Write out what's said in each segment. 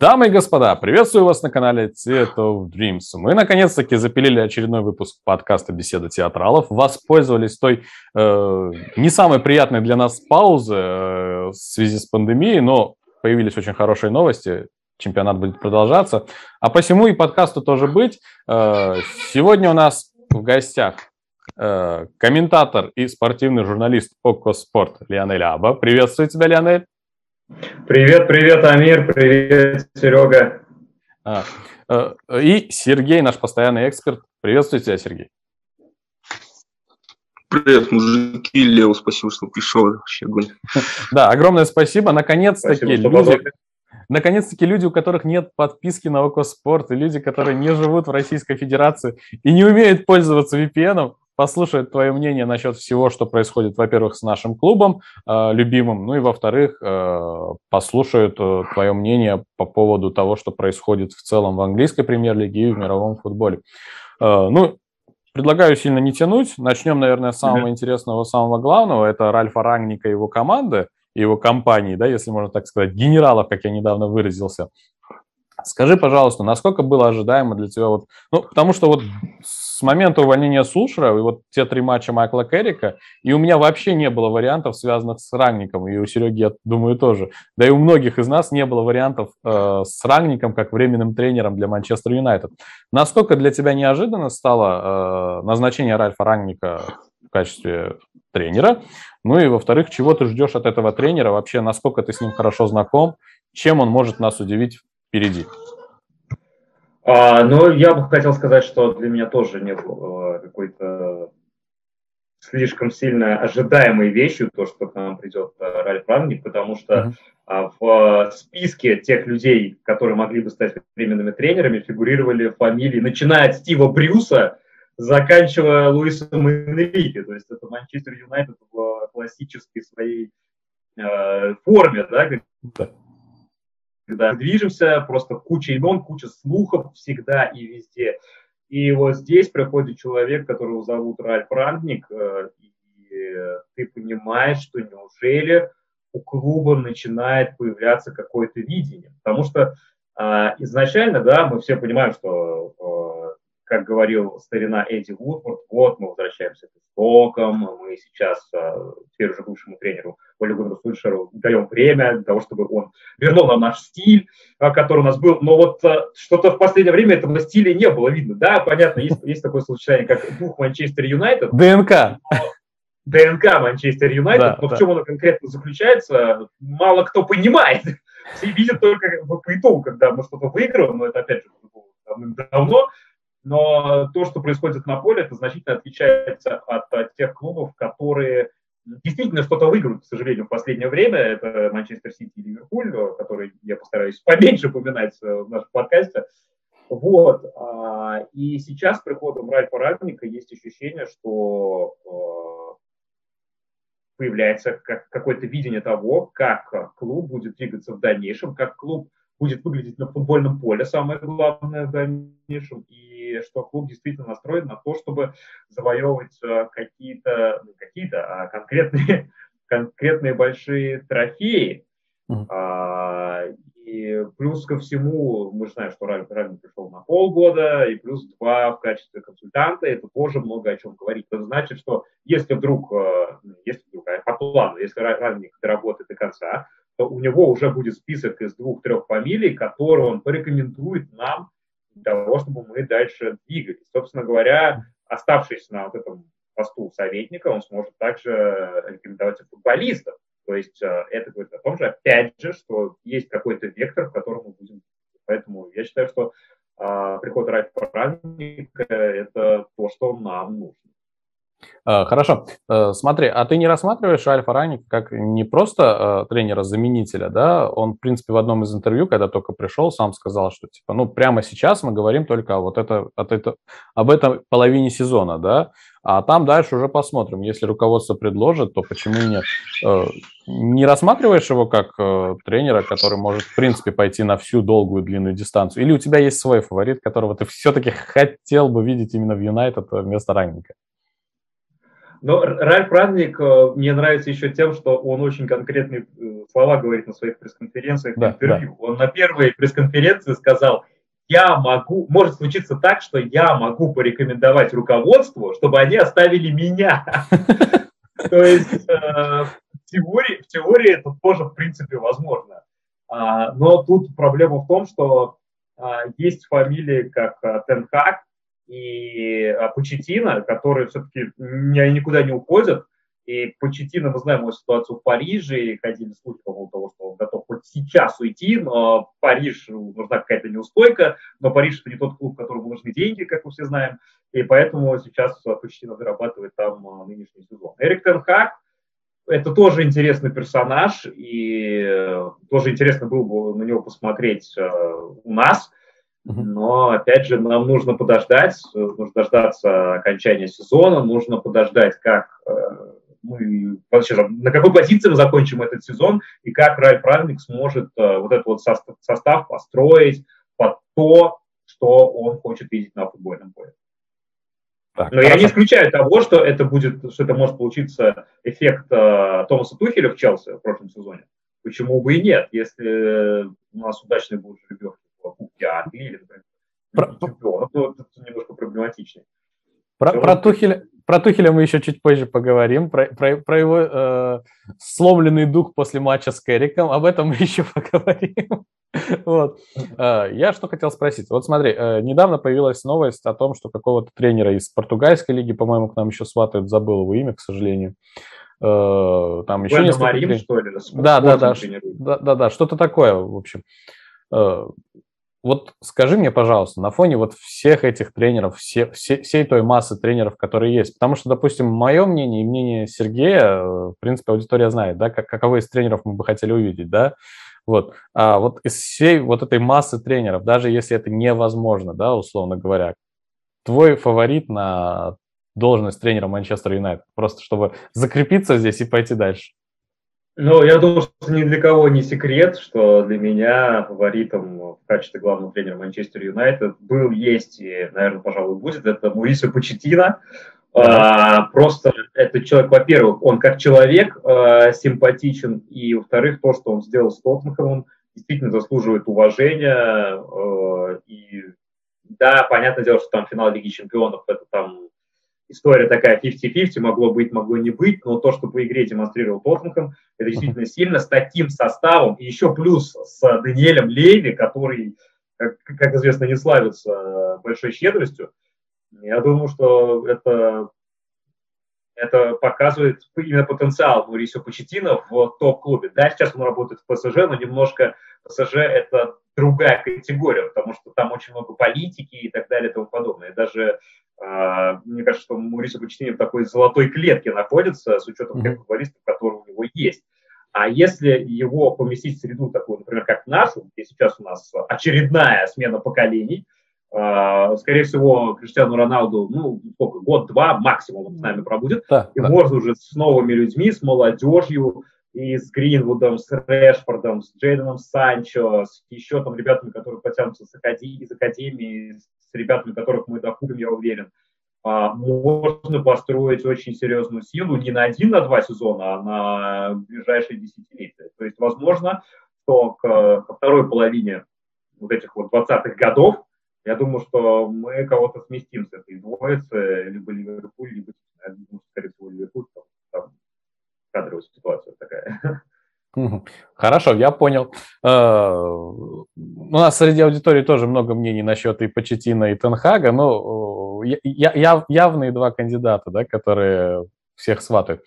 Дамы и господа, приветствую вас на канале Theatre of Dreams. Мы наконец-таки запилили очередной выпуск подкаста «Беседа театралов». Воспользовались той не самой приятной для нас паузы в связи с пандемией, но появились очень хорошие новости. Чемпионат будет продолжаться. А посему и подкасту тоже быть. Сегодня у нас в гостях комментатор и спортивный журналист ОККО Спорт Лионель Аба. Приветствую тебя, Лионель. Привет, Амир, привет, Серега. И Сергей, наш постоянный эксперт. Приветствую тебя, Сергей. Привет, мужики. Лео, спасибо, что пришел. Вообще огонь. Да, огромное спасибо. Наконец-таки люди, у которых нет подписки на ОККО Спорт, и люди, которые не живут в Российской Федерации и не умеют пользоваться VPN-ом, послушают твое мнение насчет всего, что происходит, во-первых, с нашим клубом любимым, ну и, во-вторых, послушают твое мнение по поводу того, что происходит в целом в английской премьер-лиге и в мировом футболе. Предлагаю сильно не тянуть. Начнем, наверное, с самого интересного, самого главного. Это Ральфа Рангника и его команды, и его компании, да, если можно так сказать, генералов, как я недавно выразился. Скажи, пожалуйста, насколько было ожидаемо для тебя, потому что с момента увольнения Сульшера и те три матча Майкла Керрика, и у меня вообще не было вариантов, связанных с Рангником, и у Сереги, я думаю, тоже, да и у многих из нас не было вариантов с Рангником как временным тренером для Манчестер Юнайтед. Насколько для тебя неожиданно стало назначение Ральфа Рангника в качестве тренера? Ну и, во-вторых, чего ты ждешь от этого тренера? Вообще, насколько ты с ним хорошо знаком? Чем он может нас удивить впереди? Я бы хотел сказать, что для меня тоже не было какой-то слишком сильно ожидаемой вещью то, что к нам придет Ральф Рангник, потому что в списке тех людей, которые могли бы стать временными тренерами, фигурировали фамилии, начиная от Стива Брюса, заканчивая Луисом Энрике. То есть это Манчестер Юнайтед в классической своей форме, да. Когда движемся, просто куча имен, куча слухов всегда и везде. И здесь приходит человек, которого зовут Ральф Рангник, и ты понимаешь, что неужели у клуба начинает появляться какое-то видение. Потому что изначально, да, мы все понимаем, что, как говорил старина Эдди Вудворд, мы возвращаемся к истокам, мы сейчас теперь уже бывшему тренеру Оле Гуннару Сульшеру даем время для того, чтобы он вернул нам наш стиль, который у нас был. Но что-то в последнее время этого стиля не было видно. Да, понятно, есть такое сочетание, как дух Манчестер Юнайтед. ДНК Манчестер Юнайтед, но в чем оно конкретно заключается, мало кто понимает. Все видят только по итогу, когда мы что-то выигрываем, но это опять же давным-давно. Но то, что происходит на поле, это значительно отличается от тех клубов, которые действительно что-то выиграют, к сожалению, в последнее время. Это Манчестер Сити и Ливерпуль, которые я постараюсь поменьше упоминать в нашем подкасте. И сейчас с приходом Ральфа Рангника есть ощущение, что появляется какое-то видение того, как клуб будет двигаться в дальнейшем, как клуб будет выглядеть на футбольном поле, самое главное в дальнейшем, и что клуб действительно настроен на то, чтобы завоевывать конкретные большие трофеи. И плюс ко всему, мы знаем, что Рангник пришел на полгода, и плюс 2 в качестве консультанта, это тоже много о чем говорит. Это значит, что если вдруг по плану, если Рангник доработает до конца, у него уже будет список из 2-3 фамилий, которые он порекомендует нам для того, чтобы мы дальше двигались. Собственно говоря, оставшись на этом посту советника, он сможет также рекомендовать футболистов. То есть это говорит о том же, опять же, что есть какой-то вектор, в котором мы будем. Поэтому я считаю, что приход Ральфа Рангника – это то, что нам нужно. Хорошо. Смотри, а ты не рассматриваешь Ральфа Рангника как не просто тренера-заменителя, да? Он, в принципе, в одном из интервью, когда только пришел, сам сказал, что прямо сейчас мы говорим только об этой половине сезона, да? А там дальше уже посмотрим. Если руководство предложит, то почему нет? Не рассматриваешь его как тренера, который может, в принципе, пойти на всю долгую длинную дистанцию? Или у тебя есть свой фаворит, которого ты все-таки хотел бы видеть именно в Юнайтед вместо Рангника? Но Ральф Радвик мне нравится еще тем, что он очень конкретные слова говорит на своих пресс-конференциях, да, интервью. Да. Он на первой пресс-конференции сказал: может случиться так, что я могу порекомендовать руководству, чтобы они оставили меня. То есть в теории это тоже, в принципе, возможно. Но тут проблема в том, что есть фамилии, как Тен Хаг и Почеттино, которые все-таки никуда не уходят. И Почеттино, мы знаем его ситуацию в Париже, и ходили слухи по поводу того, что он готов хоть сейчас уйти, но Парижу нужна какая-то неустойка, но Париж – это не тот клуб, которому нужны деньги, как мы все знаем, и поэтому сейчас Почеттино зарабатывает там нынешний сезон. Эрик тен Хаг – это тоже интересный персонаж, и тоже интересно было бы на него посмотреть у нас, но, опять же, нам нужно подождать, нужно дождаться окончания сезона, нужно подождать, как… на какой позиции мы закончим этот сезон и как Ральф Рангник сможет вот этот вот состав построить под то, что он хочет видеть на футбольном поле. Так, но я не исключаю того, что это будет, что это может получиться эффект Томаса Тухеля в Челси в прошлом сезоне. Почему бы и нет, если у нас удачный будет жеребьевка в Кубке Англии или, например, чемпион, то это немножко проблематичнее. Про Тухеля мы еще чуть позже поговорим, про его сломленный дух после матча с Керриком, об этом мы еще поговорим. Вот. Я что хотел спросить. Вот смотри, недавно появилась новость о том, что какого-то тренера из португальской лиги, по-моему, к нам еще сватают, забыл его имя, к сожалению. Там еще несколько Марим, что ли? Да, что-то такое, в общем. Вот скажи мне, пожалуйста, на фоне вот всех этих тренеров, всей той массы тренеров, которые есть, потому что, допустим, мое мнение и мнение Сергея, в принципе, аудитория знает, да, какого из тренеров мы бы хотели увидеть, да, вот, а вот из всей вот этой массы тренеров, даже если это невозможно, да, условно говоря, твой фаворит на должность тренера Манчестер Юнайтед, просто чтобы закрепиться здесь и пойти дальше? Ну, я думаю, что ни для кого не секрет, что для меня фаворитом в качестве главного тренера Манчестер Юнайтед был, есть и, наверное, пожалуй, будет, это Маурисио Почеттино. Просто этот человек, во-первых, он как человек симпатичен, и, во-вторых, то, что он сделал с Тоттенхэмом, действительно заслуживает уважения. И да, понятное дело, что там финал Лиги Чемпионов, это там история такая 50-50, могло быть, могло не быть, но то, что по игре демонстрировал Тоттенхэм, это действительно сильно с таким составом, и еще плюс с Даниэлем Леви, который, как известно, не славится большой щедростью. Я думаю, что это показывает именно потенциал Маурисио Почеттино в топ-клубе. Да, сейчас он работает в ПСЖ, но немножко ПСЖ – это другая категория, потому что там очень много политики и так далее и тому подобное. И даже мне кажется, что Маурисио Почеттино в такой золотой клетке находится с учетом тех футболистов, которые у него есть. А если его поместить в среду такую, например, как нашу, где сейчас у нас очередная смена поколений, скорее всего, Криштиану Роналду, год-два максимум с нами пробудет, можно уже с новыми людьми, с молодежью, и с Гринвудом, с Решфордом, с Джейденом Санчо, с еще там ребятами, которые потянутся из академии, с ребятами, которых мы докупим, я уверен, можно построить очень серьезную силу не на 1-2 сезона, а на ближайшие десятилетия. То есть, возможно, что ко второй половине вот этих вот 20-х годов, я думаю, что мы кого-то сместим с этой двоицы, либо Ливерпуль, либо, скорее всего, Ливерпуль, там кадровая ситуация такая. Хорошо, я понял. У нас среди аудитории тоже много мнений насчет и Почеттино, и Тен Хага, но явные два кандидата, да, которые всех сватают.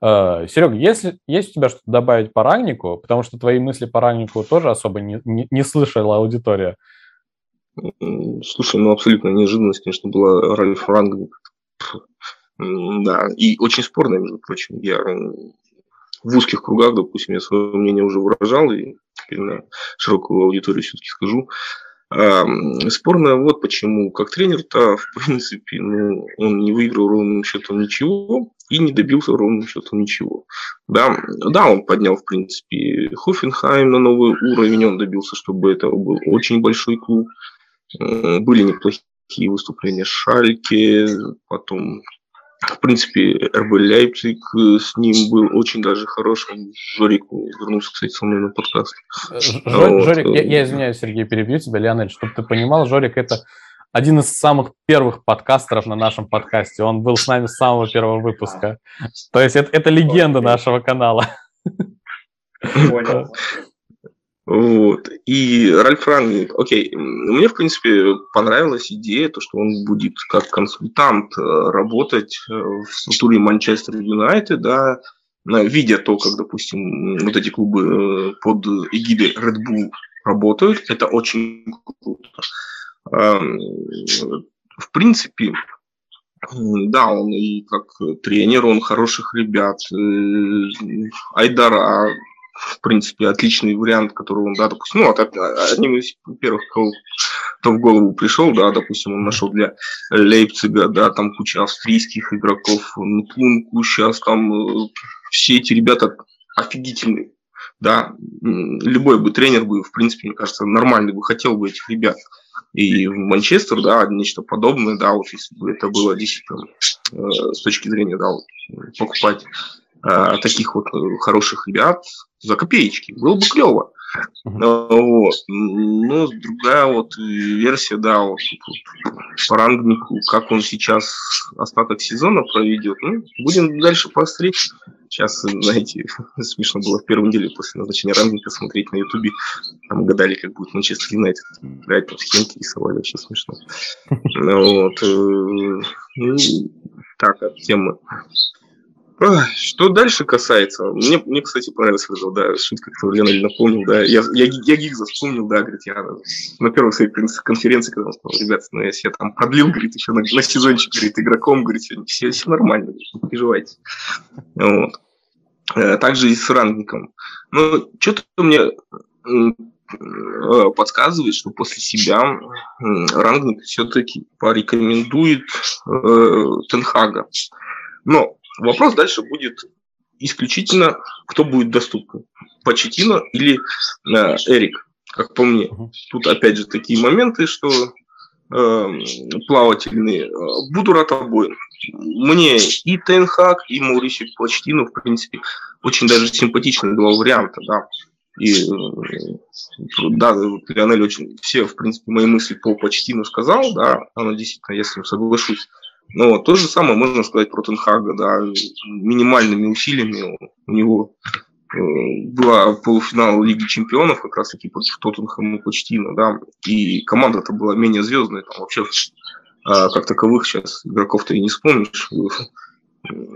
Серега, есть у тебя что-то добавить по Рангнику? Потому что твои мысли по Рангнику тоже особо не слышала аудитория. Слушай, абсолютно неожиданность, конечно, была Ральф Рангник. Да, и очень спорная, между прочим. Я в узких кругах, допустим, я свое мнение уже выражал, и на широкую аудиторию все-таки скажу. Спорная вот почему. Как тренер-то, в принципе, он не выиграл ровным счетом ничего и не добился ровным счетом ничего. Да, он поднял, в принципе, Хофенхайм на новый уровень, он добился, чтобы это был очень большой клуб. Были неплохие выступления Шальке, потом В принципе, РБ Лейпциг с ним был очень даже хорошим. Жорик вернулся, кстати, со мной на подкаст. Жорик, я извиняюсь, Сергей, перебью тебя, Леонель, чтобы ты понимал, Жорик – это один из самых первых подкастеров на нашем подкасте. Он был с нами с самого первого выпуска. То есть это легенда нашего канала. Понял. Вот. И Ральф Рангник, окей, мне, в принципе, понравилась идея, то, что он будет как консультант работать в структуре Манчестер Юнайтед, да, видя то, как, допустим, вот эти клубы под эгидой Red Bull работают, это очень круто. В принципе, да, он и как тренер, он хороших ребят, Айдара, в принципе, отличный вариант, который он, да, допустим, ну, одним из первых, кто в голову пришел, да, допустим, он нашел для Лейпцига, да, там куча австрийских игроков, Нутунку, сейчас там все эти ребята офигительные, да, любой бы тренер бы, в принципе, мне кажется, нормальный бы, хотел бы этих ребят. И в Манчестер, да, нечто подобное, да, вот если бы это было действительно с точки зрения, да, вот, покупать таких вот хороших ребят за копеечки. Было бы клево. Вот. Но другая вот версия, да, вот, по Рангнику, как он сейчас остаток сезона проведет, ну, будем дальше посмотреть. Сейчас, знаете, смешно было в первой неделе после назначения Рангника смотреть на Ютубе, там гадали, как будет Манчестер Юнайтед играть, там схемки рисовали, вообще смешно. Так, от темы. Что дальше касается, мне кстати, понравилось, да, шутка, которую Леонид напомнил, да, я Гиггса вспомнил, да, говорит, я на первой своей конференции, когда он сказал, ребята, ну, я себя там продлил, говорит, еще на сезончик, говорит, игроком, говорит, все нормально, говорит, не переживайте, вот. Также и с Рангником. Ну, что-то мне подсказывает, что после себя Рангник все-таки порекомендует Тен Хага, но вопрос дальше будет исключительно, кто будет доступен, Почеттино или Эрик, как по мне. Тут опять же такие моменты, что плавательные. Буду рад обоим. Мне и Тен Хаг, и Маурисио Почеттино, в принципе, очень даже симпатичные два варианта, да. И да, Леонель очень все, в принципе, мои мысли по Почеттино сказал, да, оно действительно, я с ним соглашусь. Но то же самое можно сказать про Тен Хага, да, минимальными усилиями у него была полуфинал Лиги Чемпионов, как раз таки против Тоттенхэма Почеттино, да, и команда-то была менее звездная, там вообще как таковых сейчас игроков-то и не вспомнишь,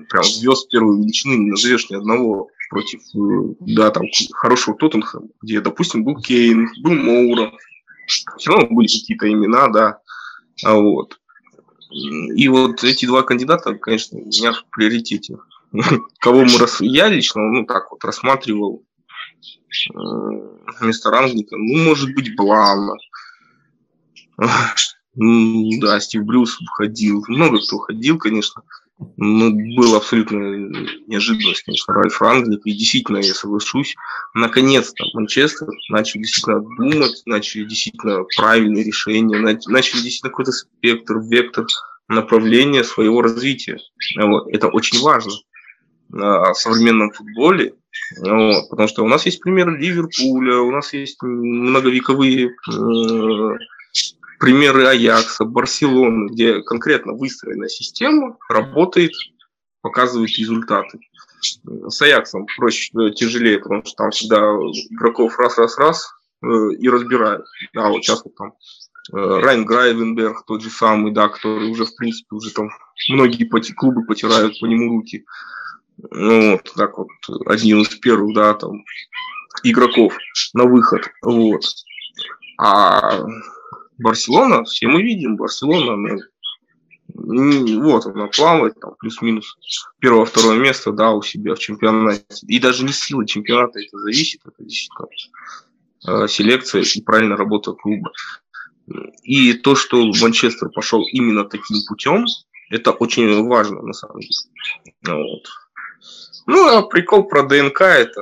прям звезд первой величины не назовешь ни одного против, да, там, хорошего Тоттенхэма, где, допустим, был Кейн, был Моура, все равно были какие-то имена, да, вот. И вот эти два кандидата, конечно, у меня в приоритете. Кого я лично, ну, так вот, рассматривал вместо Рангника, ну, может быть, Блана. Да, Стив Брюс ходил. Много кто ходил, конечно. Но была абсолютная неожиданность, конечно, Ральф Рангник. И действительно, я соглашусь, наконец-то Манчестер начали действительно думать, начали действительно правильные решения, начали действительно какой-то спектр, вектор, направление своего развития. Вот. Это очень важно в современном футболе, вот, потому что у нас есть примеры Ливерпуля, у нас есть многовековые примеры Аякса, Барселоны, где конкретно выстроенная система работает, показывает результаты. С Аяксом проще, тяжелее, потому что там всегда игроков раз-раз-раз и разбирают. А вот сейчас вот там Райан Грайвенберг, тот же самый, да, который уже, в принципе, уже там многие клубы потирают по нему руки. Ну, вот так вот, один из первых, да, там, игроков на выход. Вот. А Барселона, все мы видим, Барселона, вот она плавает, там, плюс-минус первое-второе место, да, у себя в чемпионате. И даже не сила чемпионата это зависит, это действительно селекция и правильная работа клуба. И то, что Манчестер пошел именно таким путем, это очень важно, на самом деле. Вот. Ну, а прикол про ДНК, это,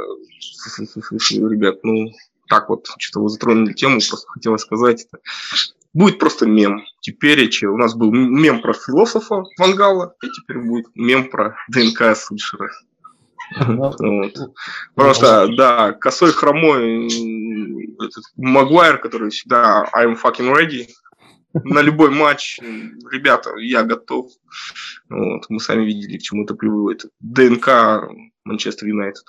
ребят, ну, так вот, что-то вы затронули тему, просто хотелось сказать это. Будет просто мем. Теперь у нас был мем про философа Ван Гала, и теперь будет мем про ДНК Сульшера. Потому что, да, косой, хромой Магуайр, который всегда I'm fucking ready. На любой матч, ребята, я готов. Вот, мы сами видели, к чему это приводит. ДНК Манчестер Юнайтед.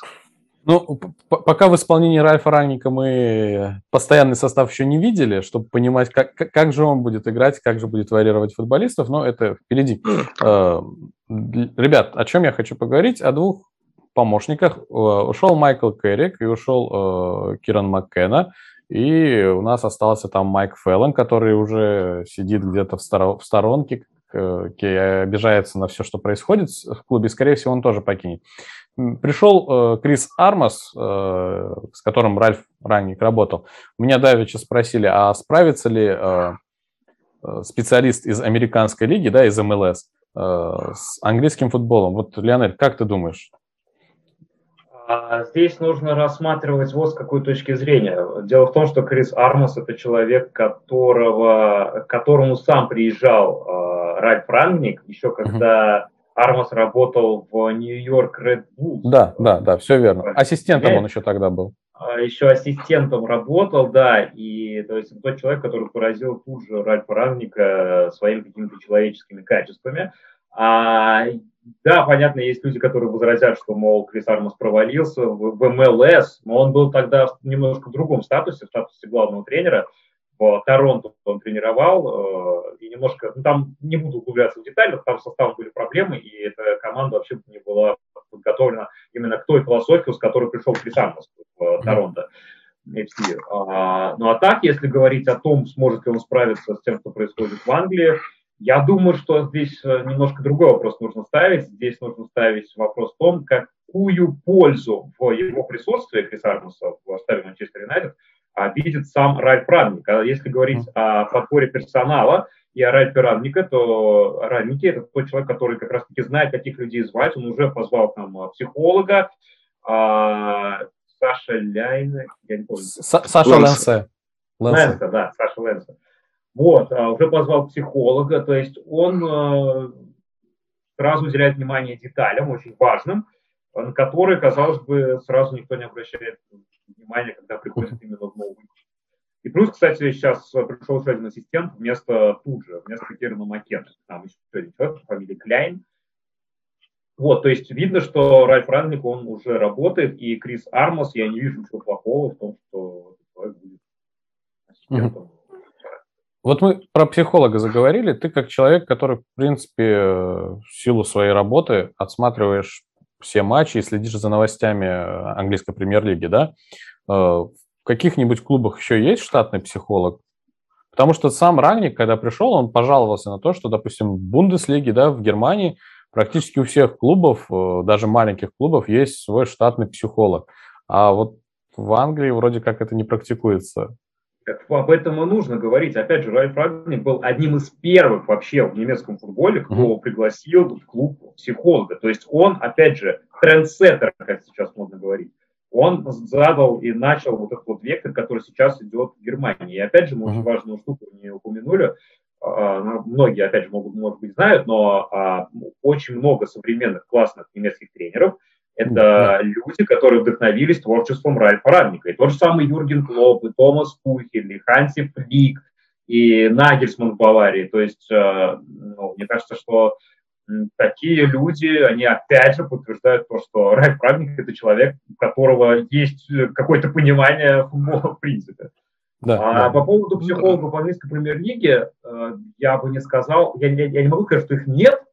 Ну, пока в исполнении Ральфа Рангника мы постоянный состав еще не видели, чтобы понимать, как же он будет играть, как же будет варьировать футболистов, но это впереди. Ребят, о чем я хочу поговорить? О двух помощниках. Ушел Майкл Керрик и ушел Киран МакКенна. И у нас остался там Майк Феллон, который уже сидит где-то в сторонке, обижается на все, что происходит в клубе. Скорее всего, он тоже покинет. Пришел Крис Армос, с которым Ральф Рангник работал. Меня давеча спросили, а справится ли специалист из американской лиги, да, из МЛС, с английским футболом? Вот, Леонель, как ты думаешь? Здесь нужно рассматривать вот с какой точки зрения. Дело в том, что Крис Армос – это человек, к которому сам приезжал Ральф Рангник, еще когда Армос работал в Нью-Йорк Ред Булл. Да, все верно. Ассистентом он еще тогда был. Еще ассистентом работал, да, и то есть тот человек, который поразил тут же Ральфа Рангника своими какими-то человеческими качествами. Да, понятно, есть люди, которые возразят, что, мол, Крис Армос провалился в МЛС, но он был тогда немножко в другом статусе, в статусе главного тренера. В Торонто он тренировал, и немножко, ну, там не буду углубляться в детали, там в составе были проблемы, и эта команда вообще не была подготовлена именно к той философии, с которой пришел Крис Армос в Торонто. Ну а так, если говорить о том, сможет ли он справиться с тем, что происходит в Англии, я думаю, что здесь немножко другой вопрос нужно ставить. Здесь нужно ставить вопрос в том, какую пользу в его присутствии Криса Армоса в составе Манчестер Юнайтед видит сам Ральф Рангник. Если говорить о подборе персонала и о Ральфе Рангнике, то Рангник – это тот человек, который как раз-таки знает, каких людей звать. Он уже позвал к нам психолога Саша Ляйна, я не помню. Саша Лэнса. Вот, уже позвал психолога, то есть он сразу уделяет внимание деталям, очень важным, на которые, казалось бы, сразу никто не обращает внимания, когда приходит именно в новую. И плюс, кстати, сейчас пришел еще один ассистент вместо Кирана МакКенна, там еще один человек, фамилия Кляйн. Вот, то есть видно, что Ральф Рангник, он уже работает, и Крис Армос, я не вижу ничего плохого в том, что человек будет ассистентом. Вот мы про психолога заговорили. Ты как человек, который, в принципе, в силу своей работы отсматриваешь все матчи и следишь за новостями английской премьер-лиги, да? В каких-нибудь клубах еще есть штатный психолог? Потому что сам Рангник, когда пришел, он пожаловался на то, что, допустим, в Бундеслиге, да, в Германии практически у всех клубов, даже маленьких клубов, есть свой штатный психолог. А вот в Англии вроде как это не практикуется. Об этом и нужно говорить. Опять же, Ральф Рангник был одним из первых вообще в немецком футболе, кто пригласил в клуб психолога. То есть он, опять же, трендсеттер, как сейчас можно говорить. Он задал и начал вот этот вот вектор, который сейчас идет в Германии. И опять же, мы очень важную штуку не упомянули. Многие, опять же, может быть, знают, но очень много современных классных немецких тренеров. Это люди, которые вдохновились творчеством Ральфа Рангника. И тот же самый Юрген Клопп, и Томас Тухель, и Ханси Флик, и Нагельсман в Баварии. То есть, мне кажется, что такие люди, они опять же подтверждают то, что Ральф Рангник – это человек, у которого есть какое-то понимание футбола в принципе. Да. По поводу психологов в английской премьер-лиге, я бы не сказал, я не могу сказать, что их нет,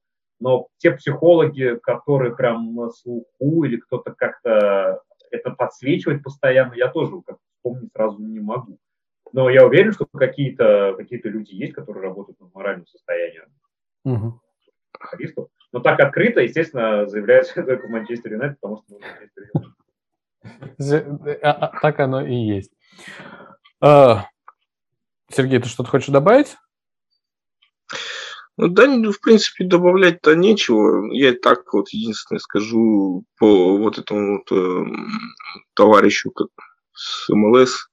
но те психологи, которые прям на слуху или кто-то как-то это подсвечивает постоянно, я тоже как вспомнить сразу не могу. Но я уверен, что какие-то люди есть, которые работают над моральным состоянием футболистов. Но так открыто, естественно, заявляется только Манчестер Юнайтед, потому что Манчестер Юнайтед. Так оно и есть. Сергей, ты что-то хочешь добавить? Да, в принципе, добавлять-то нечего. Я так вот единственное скажу по вот этому вот товарищу с МЛС.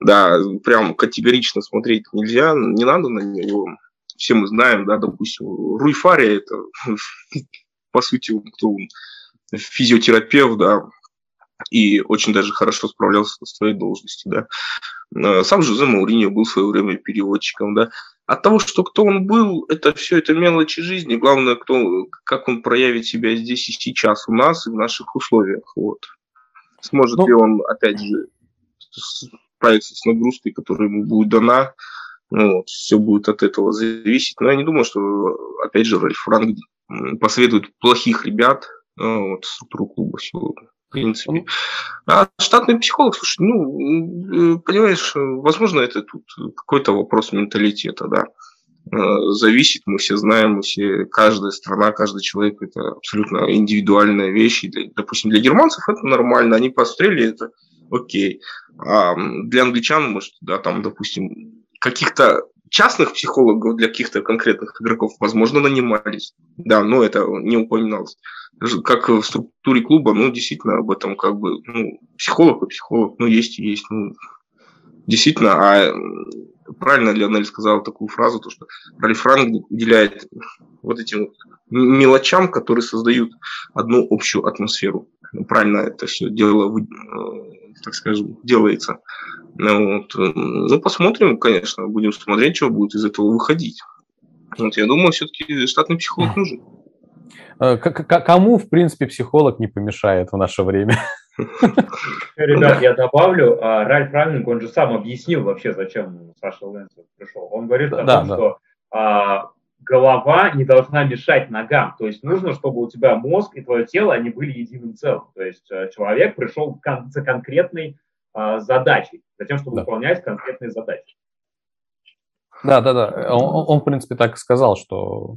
Да, прям категорично смотреть нельзя, не надо на него. Все мы знаем, да, допустим, Руй Фария, это, по сути, кто он, физиотерапевт, да, и очень даже хорошо справлялся со своей должностью, да. Сам Жозе Мауриньо был в свое время переводчиком, да. От того, что кто он был, это все это мелочи жизни. Главное, как он проявит себя здесь и сейчас у нас, и в наших условиях. Вот. Сможет ли он, опять же, справиться с нагрузкой, которая ему будет дана. Ну, вот, все будет от этого зависеть. Но я не думаю, что, опять же, Ральф Ранг посоветует плохих ребят вот, структуру клуба сегодня. В принципе. А штатный психолог, слушай, ну, понимаешь, возможно, это тут какой-то вопрос менталитета, да. Зависит, мы все знаем, мы все, каждая страна, каждый человек, это абсолютно индивидуальная вещь. И допустим, для германцев это нормально, они посмотрели, это окей. А для англичан, может, да, там, допустим, каких-то частных психологов для каких-то конкретных игроков, возможно, нанимались. Да, но это не упоминалось. Как в структуре клуба, ну, действительно, об этом как бы, ну, психолог и психолог, ну, есть и есть. Ну, действительно, а правильно Леонель сказал такую фразу, то, что Ральф Рангник уделяет вот этим вот мелочам, которые создают одну общую атмосферу. Правильно это все дело, так скажем, делается. Ну, вот. Ну, посмотрим, конечно, будем смотреть, что будет из этого выходить. Вот, я думаю, все-таки штатный психолог нужен. Кому, в принципе, психолог не помешает в наше время? Ребят, я добавлю, Ральф Рангник, он же сам объяснил вообще, зачем Саша Лэнс пришел. Он говорит о том, что голова не должна мешать ногам. То есть нужно, чтобы у тебя мозг и твое тело, они были единым целым. То есть человек пришел за конкретной задачей, за тем, чтобы выполнять конкретные задачи. Да. Он, в принципе, так и сказал, что...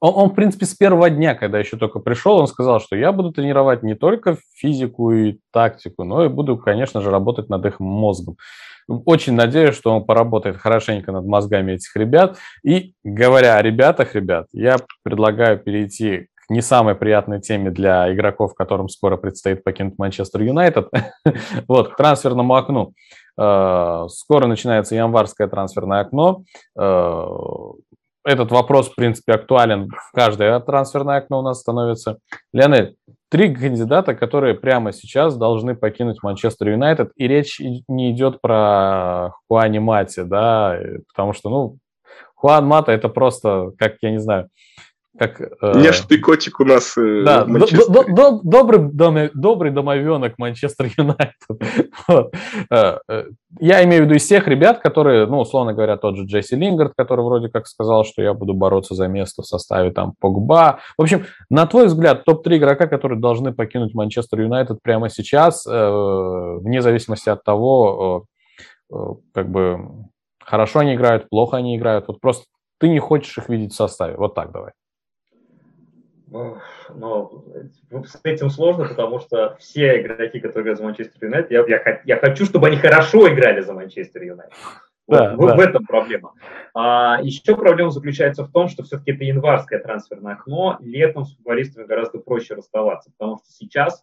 Он, в принципе, с первого дня, когда еще только пришел, он сказал, что я буду тренировать не только физику и тактику, но и буду, конечно же, работать над их мозгом. Очень надеюсь, что он поработает хорошенько над мозгами этих ребят. И, говоря о ребятах, ребят, я предлагаю перейти к не самой приятной теме для игроков, которым скоро предстоит покинуть Манчестер Юнайтед, вот, к трансферному окну. Скоро начинается январское трансферное окно. Этот вопрос, в принципе, актуален. Каждое трансферное окно у нас становится. Леонель, 3 кандидата, которые прямо сейчас должны покинуть Манчестер Юнайтед. И речь не идет про Хуани Мати, да, потому что, ну, Хуан Мата – это просто, как, я не знаю, как... Нежный котик у нас да, в Манчестере. Добрый домовенок Манчестер Юнайтед. Вот. Я имею в виду из тех ребят, которые, ну, условно говоря, тот же Джесси Лингард, который вроде как сказал, что я буду бороться за место в составе там Погба. В общем, на твой взгляд, топ-3 игрока, которые должны покинуть Манчестер Юнайтед прямо сейчас, вне зависимости от того, как бы, хорошо они играют, плохо они играют. Вот просто ты не хочешь их видеть в составе. Вот так давай. Но с этим сложно, потому что все игроки, которые играют за Манчестер Юнайтед, я хочу, чтобы они хорошо играли за Манчестер Юнайтед. Да, вот, да. В этом проблема. Еще проблема заключается в том, что все-таки это январское трансферное окно. Летом с футболистами гораздо проще расставаться, потому что сейчас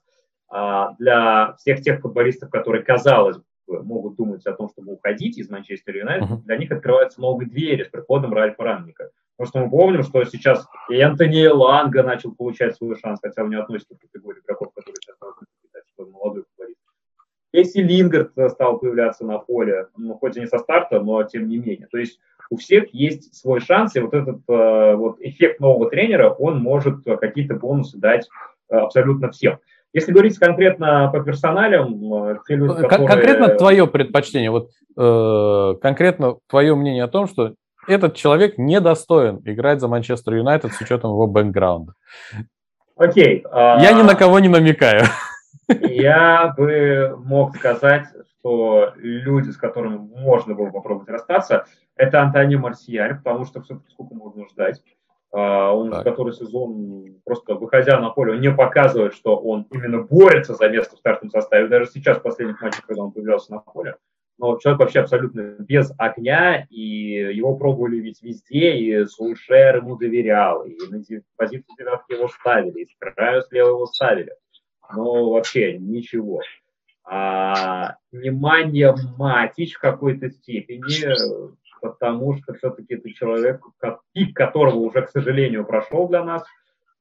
для всех тех футболистов, которые, казалось бы, могут думать о том, чтобы уходить из Манчестер Юнайтед, для них открываются новые двери с приходом Ральфа Рангника. Потому что мы помним, что сейчас и Антони Эланга начал получать свой шанс, хотя он не относится к категории игроков, которые сейчас должны считать, что он молодой футболист. Кейси Лингард стал появляться на поле, ну, хоть и не со старта, но тем не менее. То есть у всех есть свой шанс, и вот этот вот эффект нового тренера, он может какие-то бонусы дать абсолютно всем. Если говорить конкретно по персоналям... Конкретно твое предпочтение, вот конкретно твое мнение о том, что этот человек недостоин играть за Манчестер Юнайтед с учетом его бэкграунда. Окей. Я ни на кого не намекаю. Я бы мог сказать, что люди, с которыми можно было попробовать расстаться, это Антонио Марсиаль, потому что все-таки сколько можно ждать. Он так. Который сезон, просто выходя на поле, он не показывает, что он именно борется за место в стартовом составе. Даже сейчас, в последних матчах, когда он появлялся на поле, но человек вообще абсолютно без огня, и его пробовали ведь везде, и Сульшер ему доверял, и на позицию девятки его ставили, и с краю слева его ставили. Но вообще ничего. внимание Матич в какой-то степени, потому что все-таки это человек, пик которого уже, к сожалению, прошел для нас,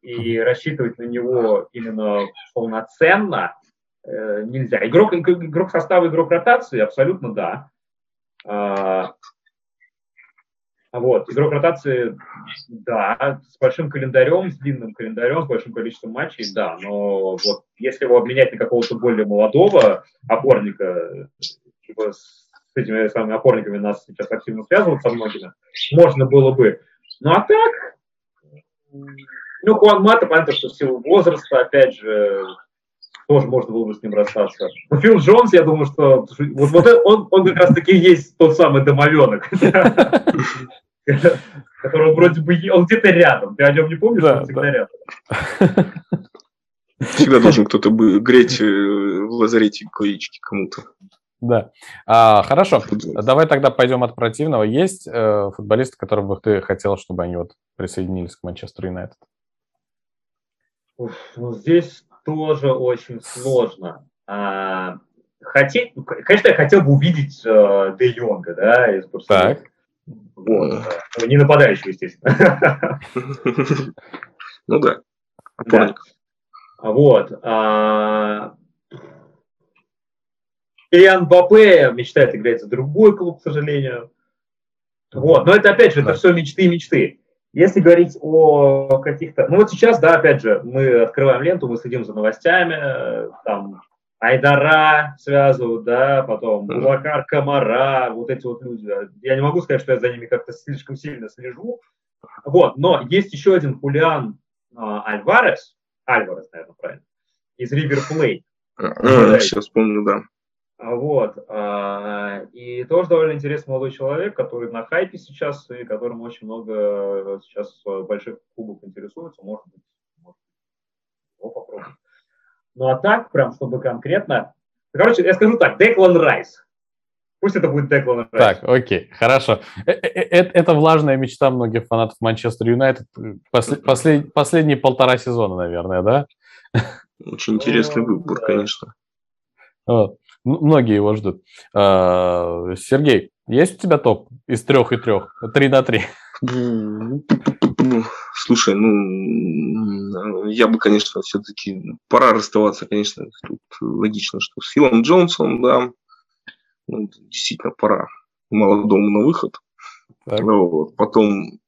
и рассчитывать на него именно полноценно нельзя. Игрок состава, игрок ротации, абсолютно да. Вот, игрок ротации, да, с большим календарем, с длинным календарем, с большим количеством матчей, да, но вот если его обменять на какого-то более молодого опорника, типа с этими самыми опорниками нас сейчас активно связывают со многими, можно было бы. Ну а так, ну Хуан Мата, понятно, что в силу возраста, опять же, тоже можно было бы с ним расстаться. Но Фил Джонс, я думаю, что он как раз-таки есть тот самый домовенок, который вроде бы, он где-то рядом, ты о нем не помнишь, он всегда рядом. Всегда должен кто-то греть в лазарете яички кому-то. Да. Хорошо, давай тогда пойдем от противного. Есть футболисты, которым бы ты хотел, чтобы они вот присоединились к Манчестеру Юнайтед? Ну, здесь тоже очень сложно. Конечно, я хотел бы увидеть Де Йонга, да, из Барселоны. Вот. Не нападающего, естественно. Ну да. Опорник. Вот. Килиан Мбаппе мечтает играть за другой клуб, к сожалению. Вот. Но это, опять же, это все мечты и мечты. Если говорить о каких-то... Ну вот сейчас, да, опять же, мы открываем ленту, мы следим за новостями, там Айдара связывают, да, потом Булакар Камара, вот эти вот люди. Я не могу сказать, что я за ними как-то слишком сильно слежу. Вот, но есть еще один Хулиан Альварес, наверное, правильно, из Ривер Плейт. Сейчас вспомню, да. Вот. И тоже довольно интересный молодой человек, который на хайпе сейчас, и которому очень много сейчас больших клубов интересуется. Может быть, его попробовать. Ну, а так, прям, чтобы конкретно... Короче, я скажу так, Деклан Райс. Пусть это будет Деклан Райс. Так, окей, хорошо. Это влажная мечта многих фанатов Манчестер Юнайтед. Последние 1.5 сезона, наверное, да? Очень интересный выбор, конечно. Вот. Многие его ждут. Сергей, есть у тебя топ из 3 и 3? 3 на 3. Слушай, ну, я бы, конечно, все-таки... Пора расставаться, конечно. Тут логично, что с Филом Джонсом, да. Ну, действительно, пора молодому на выход. Вот. Потом...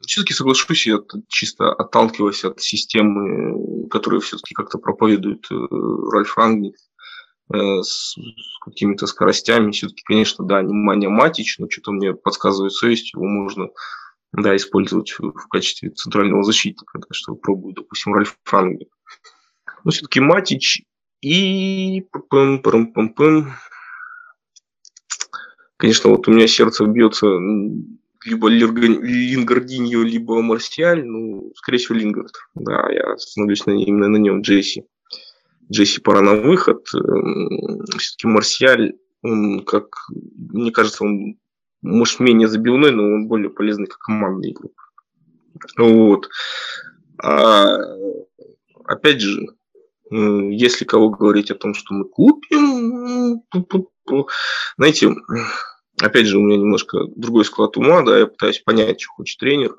Все-таки соглашусь, я чисто отталкиваюсь от системы, которую все-таки как-то проповедует Ральф Рангник. С какими-то скоростями, все-таки, конечно, да, внимание Матич, но что-то мне подсказывает совесть, его можно, да, использовать в качестве центрального защитника, да, что пробую, допустим, Ральф Рангник. Но все-таки Матич и... Конечно, вот у меня сердце бьется либо Лингардиньо, либо Марсиаль, ну, скорее всего, Лингард. Да, я становлюсь именно на нем, Джесси пора на выход. Все-таки Марсиаль, он, как мне кажется, он, может, менее забивной, но он более полезный как командный игрок. Вот. А, опять же, если кого говорить о том, что мы купим, знаете, опять же, у меня немножко другой склад ума, да, я пытаюсь понять, что хочет тренер.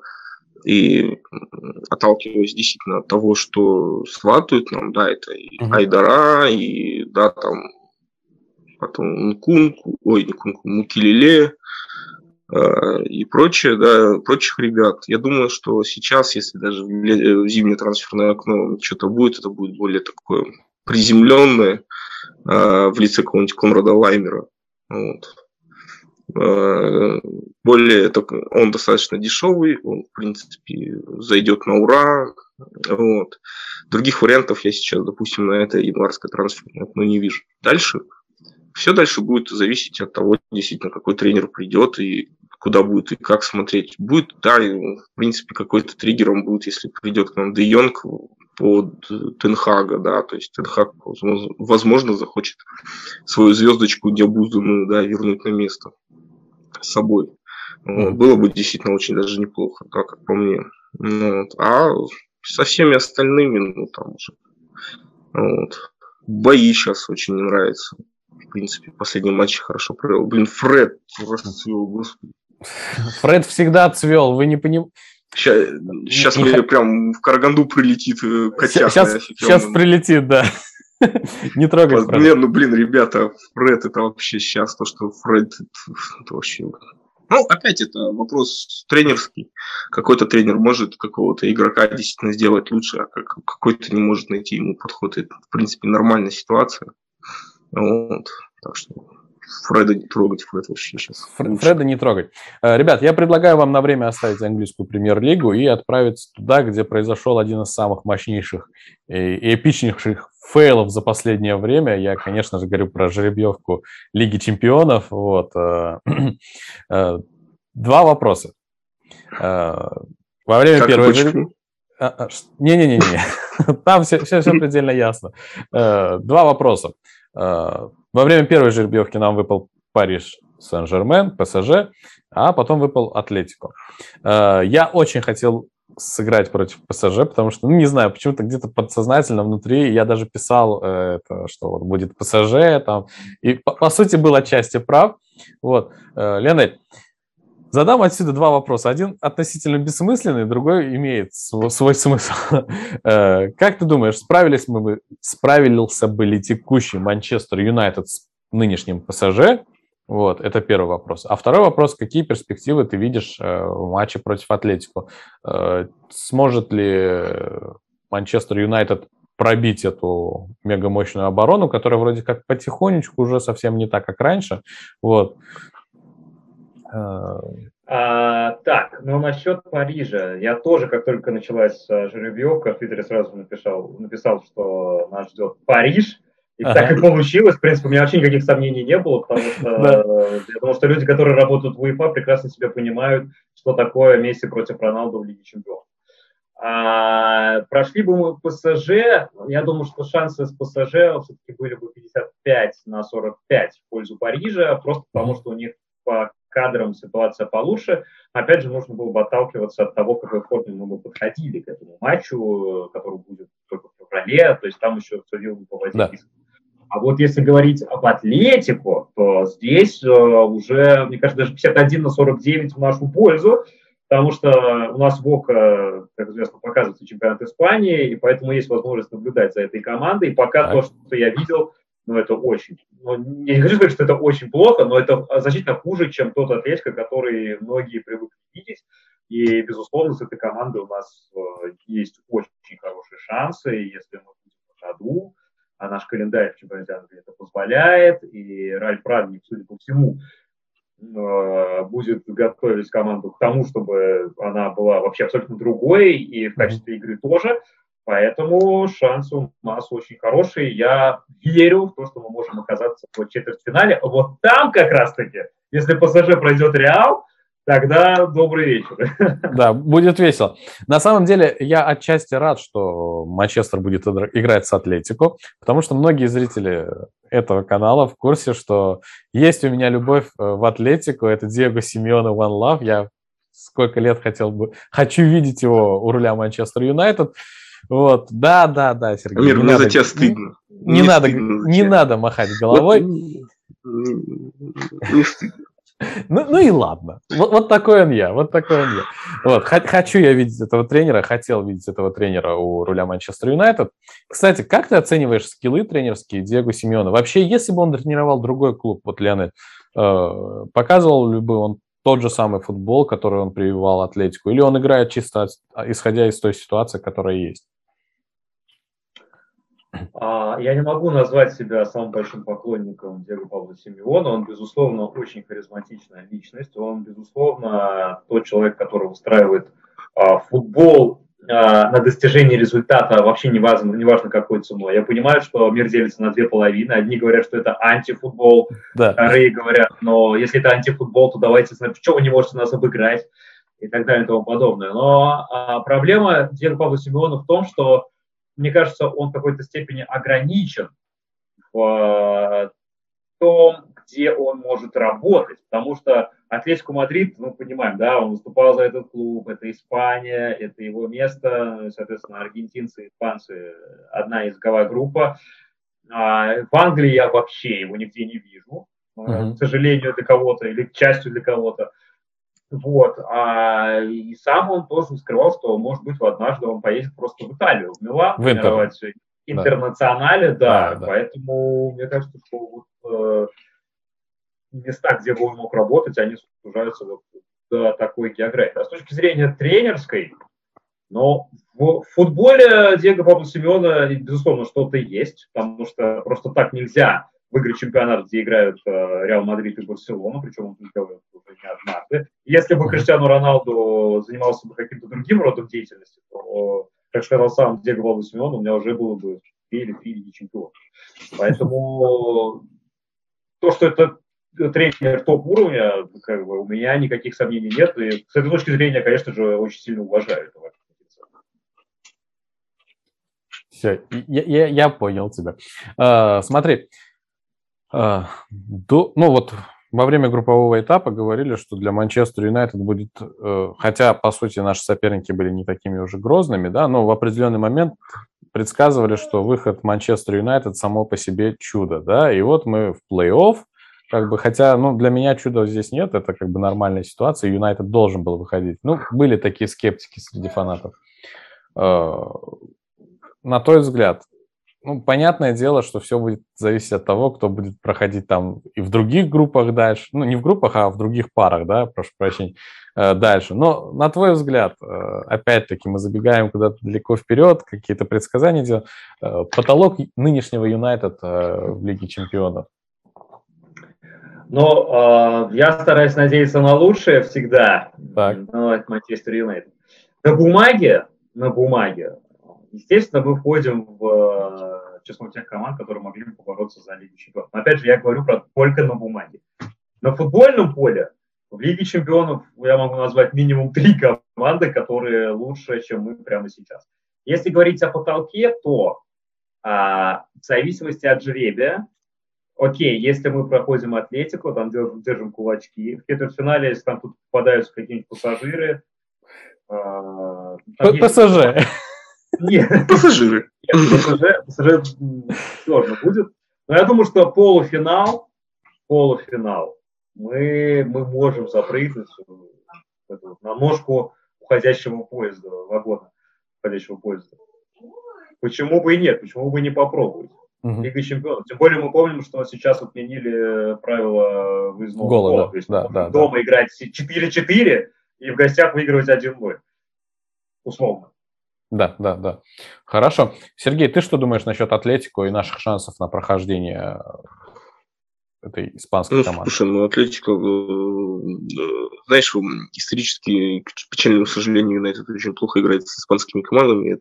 И отталкиваюсь действительно от того, что сватают нам, да, это и Айдара, и, да, там, потом Мукилеле и прочее, да, прочих ребят. Я думаю, что сейчас, если даже в зимнее трансферное окно что-то будет, это будет более такое приземленное в лице какого-нибудь Конрада Лаймера, вот. Более он достаточно дешевый, он, в принципе, зайдет на ура. Вот. Других вариантов я сейчас, допустим, на это январское трансферное окно не вижу. Дальше все дальше будет зависеть от того, действительно, какой тренер придет и куда будет, и как смотреть. Будет, да, в принципе, какой-то триггером будет, если придет к нам Де Йонг под Тен Хага, да, то есть Тен Хаг, возможно, захочет свою звездочку необузданную, да, вернуть на место с собой. Было бы действительно очень даже неплохо, да, как по мне. Вот. А со всеми остальными, ну, там уже, вот, Бои сейчас очень мне нравятся. В принципе, последний матч хорошо провел. Блин, Фред просто цвел, господи. Фред всегда цвел, вы не понимаете. Сейчас мне прям в Караганду прилетит котяк. Сейчас прилетит, да. Не трогай Фреда. Нет, ну, блин, ребята, Фред это вообще сейчас то, что Фред это вообще... Ну, опять это вопрос тренерский. Какой-то тренер может какого-то игрока действительно сделать лучше, а какой-то не может найти ему подход. Это, в принципе, нормальная ситуация. Вот. Так что... Фреда не трогать, Фред вообще сейчас. Фреда не трогать. Ребят, я предлагаю вам на время оставить английскую премьер-лигу и отправиться туда, где произошел один из самых мощнейших и эпичнейших фейлов за последнее время. Я, конечно же, говорю про жеребьевку Лиги Чемпионов. Вот. Два вопроса. Во время первой жеребьевки... Не-не-не. Там все предельно ясно. Два вопроса. Во время первой жеребьевки нам выпал Париж Сен-Жермен, ПСЖ, а потом выпал Атлетико. Я очень хотел сыграть против ПСЖ, потому что, не знаю, почему-то где-то подсознательно внутри я даже писал, что вот будет ПСЖ, там, и по сути был отчасти прав. Вот. Леонель, задам отсюда два вопроса. Один относительно бессмысленный, другой имеет свой смысл. Как ты думаешь, справился бы ли текущий Манчестер Юнайтед с нынешним ПСЖ? Вот, это первый вопрос. А второй вопрос, какие перспективы ты видишь в матче против Атлетико? Сможет ли Манчестер Юнайтед пробить эту мегамощную оборону, которая вроде как потихонечку уже совсем не так, как раньше? Вот. Так, ну насчет Парижа. Я тоже, как только началась жеребьевка, в Твиттере сразу написал, что нас ждет Париж. И так и получилось. В принципе, у меня вообще никаких сомнений не было, потому что я думал, что люди, которые работают в УЕФА, прекрасно себя понимают, что такое Месси против Роналду в Лиге Чемпионов. Прошли бы мы ПСЖ. Я думаю, что шансы с ПСЖ все-таки были бы 55-45 в пользу Парижа, просто потому что у них по кадром ситуация получше. Опять же, нужно было бы отталкиваться от того, какой форме мы бы подходили к этому матчу, который будет только в феврале, то есть там еще судил бы поводить. Да. А вот если говорить об Атлетико, то здесь уже, мне кажется, даже 51-49 в нашу пользу, потому что у нас ВОК, как известно, показывается чемпионат Испании, и поэтому есть возможность наблюдать за этой командой. И пока то, что я видел, это очень... я не хочу сказать, что это очень плохо, но это значительно хуже, чем тот Атлетико, который многие привыкли видеть. И, безусловно, с этой командой у нас есть очень хорошие шансы. И если мы будем на ходу, а наш календарь в чемпионате Англии это позволяет, и Ральф Рангник, судя по всему, будет готовить команду к тому, чтобы она была вообще абсолютно другой, и в качестве игры тоже. Поэтому шансы у нас очень хорошие. Я верю в то, что мы можем оказаться в четвертьфинале. Вот там как раз-таки, если ПСЖ пройдет Реал, тогда добрый вечер. Да, будет весело. На самом деле, я отчасти рад, что Манчестер будет играть с Атлетико, потому что многие зрители этого канала в курсе, что есть у меня любовь в Атлетико. Это Диего Симеоне One Love. Я сколько лет хочу видеть его у руля Манчестер Юнайтед. Вот, да, Сергей. Амир, мне за тебя стыдно. Не надо махать головой. Вот, не стыдно. Ну и ладно. Вот такой он я. Вот, хочу я видеть этого тренера, хотел видеть этого тренера у руля Манчестер Юнайтед. Кстати, как ты оцениваешь скиллы тренерские Диего Симеона? Вообще, если бы он тренировал другой клуб, вот Леонид, показывал ли бы он тот же самый футбол, который он прививал Атлетику, или он играет чисто исходя из той ситуации, которая есть? Я не могу назвать себя самым большим поклонником Диего Пабло Симеона. Он, безусловно, очень харизматичная личность. Он, безусловно, тот человек, который устраивает футбол на достижение результата вообще не важно какой ценой. Я понимаю, что мир делится на две половины. Одни говорят, что это антифутбол, вторые говорят, но если это антифутбол, то давайте, почему вы не можете нас обыграть, и так далее, и тому подобное. Но проблема Диего Павла Симеона в том, что, мне кажется, он в какой-то степени ограничен в том, где он может работать, потому что Атлетико Мадрид, мы понимаем, да, он выступал за этот клуб, это Испания, это его место, соответственно, аргентинцы, испанцы, одна языковая группа, В Англии я вообще его нигде не вижу, к сожалению, для кого-то или к счастью для кого-то. Вот. И сам он тоже скрывал, что, может быть, однажды он поедет просто в Италию, в Милан, тренировать интернационале, да. Поэтому мне кажется, что вот места, где он мог работать, они сужаются вот до такой географии. А с точки зрения тренерской, но в футболе Диего Пабло Симеона, безусловно, что-то есть, потому что просто так нельзя выиграть чемпионат, где играют Реал Мадрид и Барселона, причем он делает уже не однажды. Если бы Криштиану Роналду занимался бы каким-то другим родом деятельности, то, как сказал сам Диего Пабло Симеон, у меня уже было бы 2 или 3 лиги чемпионов. Поэтому то, что это тренер топ-уровня, как бы, у меня никаких сомнений нет. И с этой точки зрения, конечно же, очень сильно уважаю этого. Все, я понял тебя. Смотри, во время группового этапа говорили, что для Манчестер Юнайтед будет, хотя, по сути, наши соперники были не такими уже грозными, да, но в определенный момент предсказывали, что выход Манчестер Юнайтед само по себе чудо, да, и вот мы в плей-офф, как бы, хотя, для меня чуда здесь нет, это как бы нормальная ситуация, Юнайтед должен был выходить. Были такие скептики среди фанатов. На твой взгляд, понятное дело, что все будет зависеть от того, кто будет проходить там и в других группах дальше, не в группах, а в других парах, да, прошу прощения, дальше. Но на твой взгляд, опять-таки, мы забегаем куда-то далеко вперед, какие-то предсказания делаем. Потолок нынешнего Юнайтед в Лиге Чемпионов. Я стараюсь надеяться на лучшее всегда. От Манчестер Юнайтед. На бумаге. Естественно, мы входим в число тех команд, которые могли бы побороться за Лигу Чемпионов. Но опять же, я говорю про только на бумаге. На футбольном поле в Лиге Чемпионов я могу назвать минимум 3 команды, которые лучше, чем мы прямо сейчас. Если говорить о потолке, то в зависимости от жребия, окей, если мы проходим Атлетику, там держим кулачки. В четвертьфинале, если там тут попадаются какие-нибудь пассажиры... Пассажиры. Нет, пассажиры. Пассажиры сложно будет. Но я думаю, что полуфинал мы можем запрыгнуть на ножку вагона уходящего поезда. Почему бы и нет? Почему бы и не попробовать? Лига Чемпионов. Тем более мы помним, что сейчас отменили правило выездного гола. То есть дома играть 4-4 и в гостях выигрывать 1-0. Условно. Да. Хорошо. Сергей, ты что думаешь насчет Атлетико и наших шансов на прохождение этой испанской команды? Слушай, Атлетико, знаешь, исторически, к печальному сожалению, Юнайтед очень плохо играет с испанскими командами.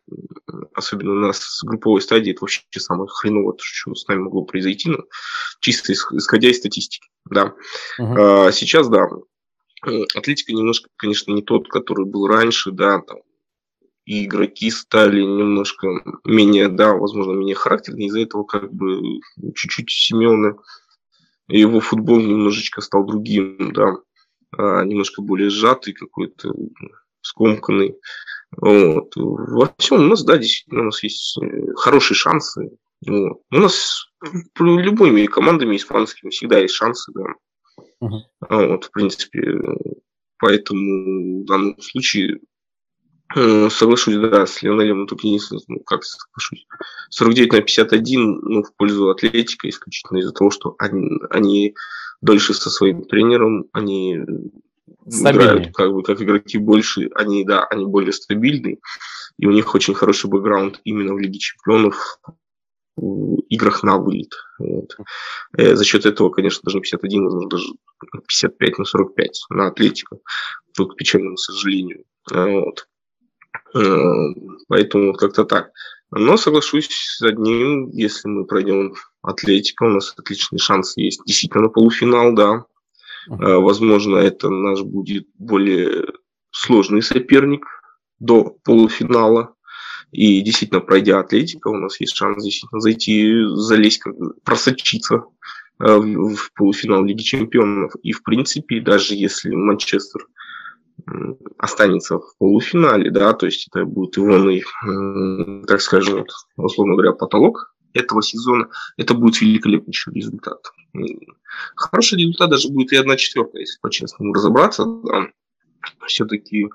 Особенно у нас с групповой стадии это вообще самое хреновое, что с нами могло произойти, чисто исходя из статистики. Да. А сейчас, да, Атлетико немножко, конечно, не тот, который был раньше, да, там, и игроки стали немножко менее, возможно, менее характерные. Из-за этого как бы чуть-чуть Симеона, его футбол немножечко стал другим, да, немножко более сжатый какой-то, скомканный. Вот. Во всем у нас, действительно, у нас есть хорошие шансы. Вот. У нас любыми командами испанскими всегда есть шансы, да. Вот, в принципе, поэтому в данном случае... Соглашусь, да, с Лионелем, только единственное, как соглашусь. 49/51, в пользу Атлетика, исключительно из-за того, что они дольше со своим тренером, они играют как игроки больше, они более стабильны, и у них очень хороший бэкграунд именно в Лиге Чемпионов, в играх на вылет. Вот. За счет этого, конечно, даже 51, возможно, даже 55/45 на Атлетика, только к печальному сожалению. Вот. Поэтому как-то так. Но соглашусь с одним, если мы пройдем Атлетико, у нас отличный шанс есть действительно на полуфинал, да. Возможно, это наш будет более сложный соперник до полуфинала. И действительно, пройдя Атлетико, у нас есть шанс действительно залезть, просочиться в полуфинал Лиги Чемпионов. И, в принципе, даже если Манчестер останется в полуфинале, да, то есть это будет его, так скажем, условно говоря, потолок этого сезона, это будет великолепнейший результат. Хороший результат даже будет и 1/4, если по-честному разобраться. Да. Все-таки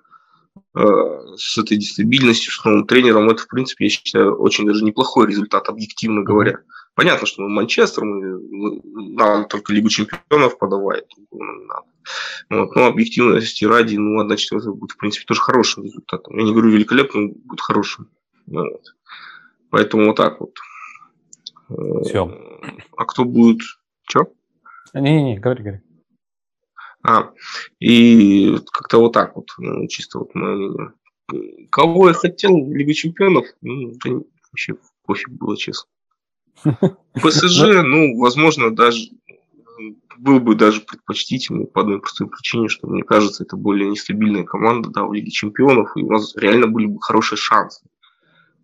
с этой дестабильностью, с новым тренером, это, в принципе, я считаю, очень даже неплохой результат, объективно говоря. Понятно, что мы Манчестер, нам только Лигу Чемпионов подавает. Вот, но объективности ради, 1/4 будет, в принципе, тоже хорошим результатом. Я не говорю великолепным, будет хорошим. Вот. Поэтому вот так вот. Все. А кто будет? Че? Не-не-не, говори. И как-то вот так вот, чисто вот мое мнение. Кого я хотел в Лигу Чемпионов, вообще пофиг было, честно. ПСЖ, возможно, даже был бы даже предпочтительный по одной простой причине, что, мне кажется, это более нестабильная команда, да, в Лиге Чемпионов, и у нас реально были бы хорошие шансы.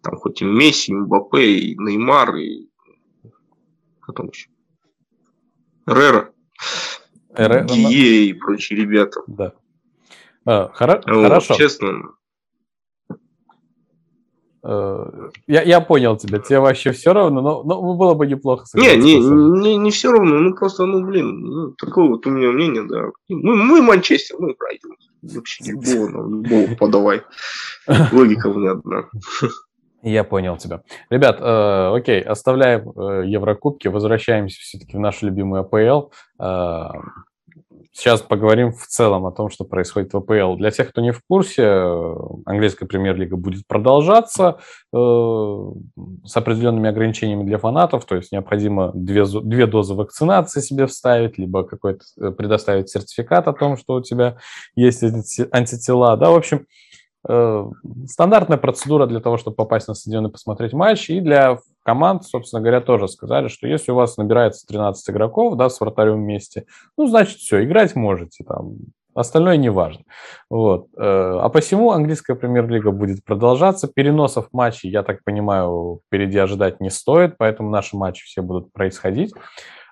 Там хоть и Месси, и Мбаппе, и Неймар, и потом еще Эррера, Гие и прочие ребята. Да. Хорошо. Честно. Я понял тебя, тебе вообще все равно, но было бы неплохо. Не все равно, просто, такое вот у меня мнение, да. Мы Манчестер, мы пройдем. Вообще любого подавай. Логика у меня одна. Я понял тебя. Ребят, окей, оставляем Еврокубки, возвращаемся все-таки в нашу любимую АПЛ. Сейчас поговорим в целом о том, что происходит в АПЛ. Для тех, кто не в курсе, английская премьер-лига будет продолжаться с определенными ограничениями для фанатов, то есть необходимо 2 дозы вакцинации себе вставить, либо какой-то предоставить сертификат о том, что у тебя есть антитела. Да, в общем, стандартная процедура для того, чтобы попасть на стадион и посмотреть матч, и для команд, собственно говоря, тоже сказали, что если у вас набирается 13 игроков, да, с вратарем вместе, значит, все, играть можете, там, остальное не важно. Вот. А посему английская премьер-лига будет продолжаться. Переносов матчей, я так понимаю, впереди ожидать не стоит, поэтому наши матчи все будут происходить.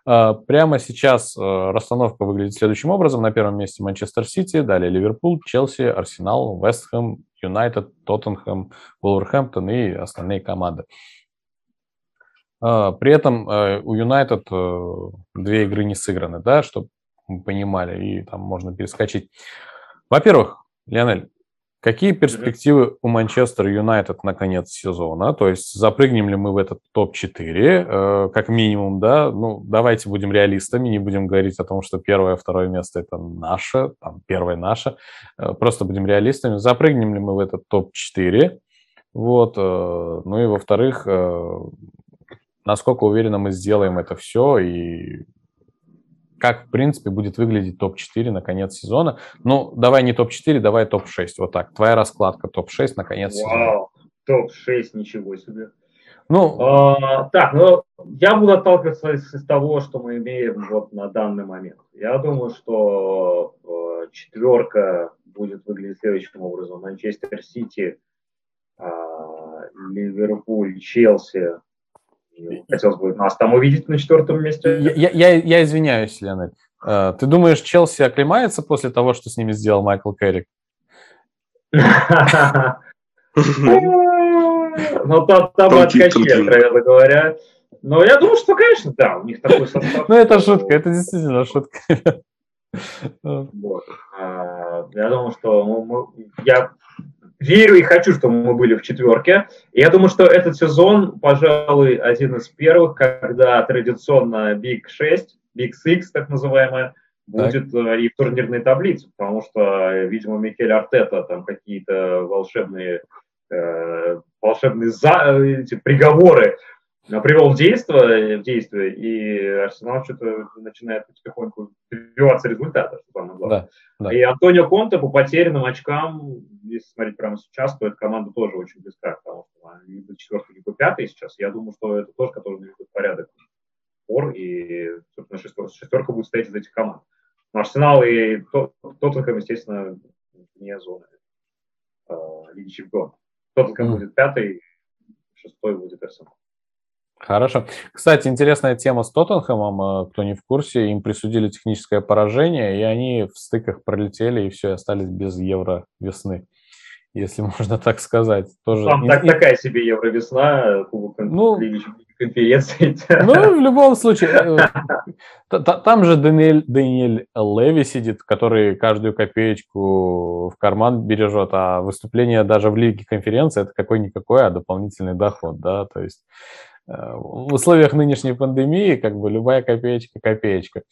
Прямо сейчас расстановка выглядит следующим образом. На первом месте Манчестер Сити, далее Ливерпуль, Челси, Арсенал, Вест Хэм, Юнайтед, Тоттенхэм, Вулверхэмптон и остальные команды. При этом у Юнайтед 2 игры не сыграны, да, чтобы мы понимали, и там можно перескочить. Во-первых, Леонель, какие перспективы у Манчестер Юнайтед на конец сезона? То есть запрыгнем ли мы в этот топ-4, как минимум, да? Давайте будем реалистами, не будем говорить о том, что 1-2 место – это наше, там, 1 наше. Просто будем реалистами. Запрыгнем ли мы в этот топ-4? Вот. И, во-вторых, насколько уверенно мы сделаем это все и... как, в принципе, будет выглядеть топ-4 на конец сезона. Давай не топ-4, давай топ-6. Вот так. Твоя раскладка топ-6 на конец сезона. Топ-6, ничего себе. Я буду отталкиваться из того, что мы имеем вот на данный момент. Я думаю, что 4 будет выглядеть следующим образом. Манчестер Сити, Ливерпуль, Челси. Хотелось бы нас там увидеть на 4 месте. Я извиняюсь, Леонид. Ты думаешь, Челси оклемается после того, что с ними сделал Майкл Керрик? Там откачки, откровенно говоря. Но я думаю, что, конечно, да, у них такой состав. Это шутка, это действительно шутка. Я думаю, что я... верю и хочу, чтобы мы были в 4. Я думаю, что этот сезон, пожалуй, один из первых, когда традиционно Big 6, Big 6, так называемая, будет и в турнирной таблице, потому что, видимо, Микель Артета там какие-то волшебные приговоры привел в действие, и Арсенал что-то начинает потихоньку добиваться результата. Да. И Антонио Конте по потерянным очкам, если смотреть прямо сейчас, то эта команда тоже очень близка, потому что она либо 4-й, либо 5-й сейчас. Я думаю, что это тоже, который наведет порядок пор, и, собственно, 6-ка будет стоять из этих команд. Но Арсенал и Тоттенхэм, естественно, вне зоны Лиги Чемпионов. Тоттенхэм будет 5-й, 6-й будет Арсенал. Хорошо. Кстати, интересная тема с Тоттенхэмом, кто не в курсе, им присудили техническое поражение, и они в стыках пролетели, и все, остались без Евровесны, если можно так сказать. Тоже... Там такая себе Евровесна, Кубок Лиги конференции. Ну, в любом случае, там же Даниэль Леви сидит, который каждую копеечку в карман бережет, а выступление даже в лиге конференции – это какой-никакой, а дополнительный доход, да, то есть в условиях нынешней пандемии как бы любая копеечка – копеечка.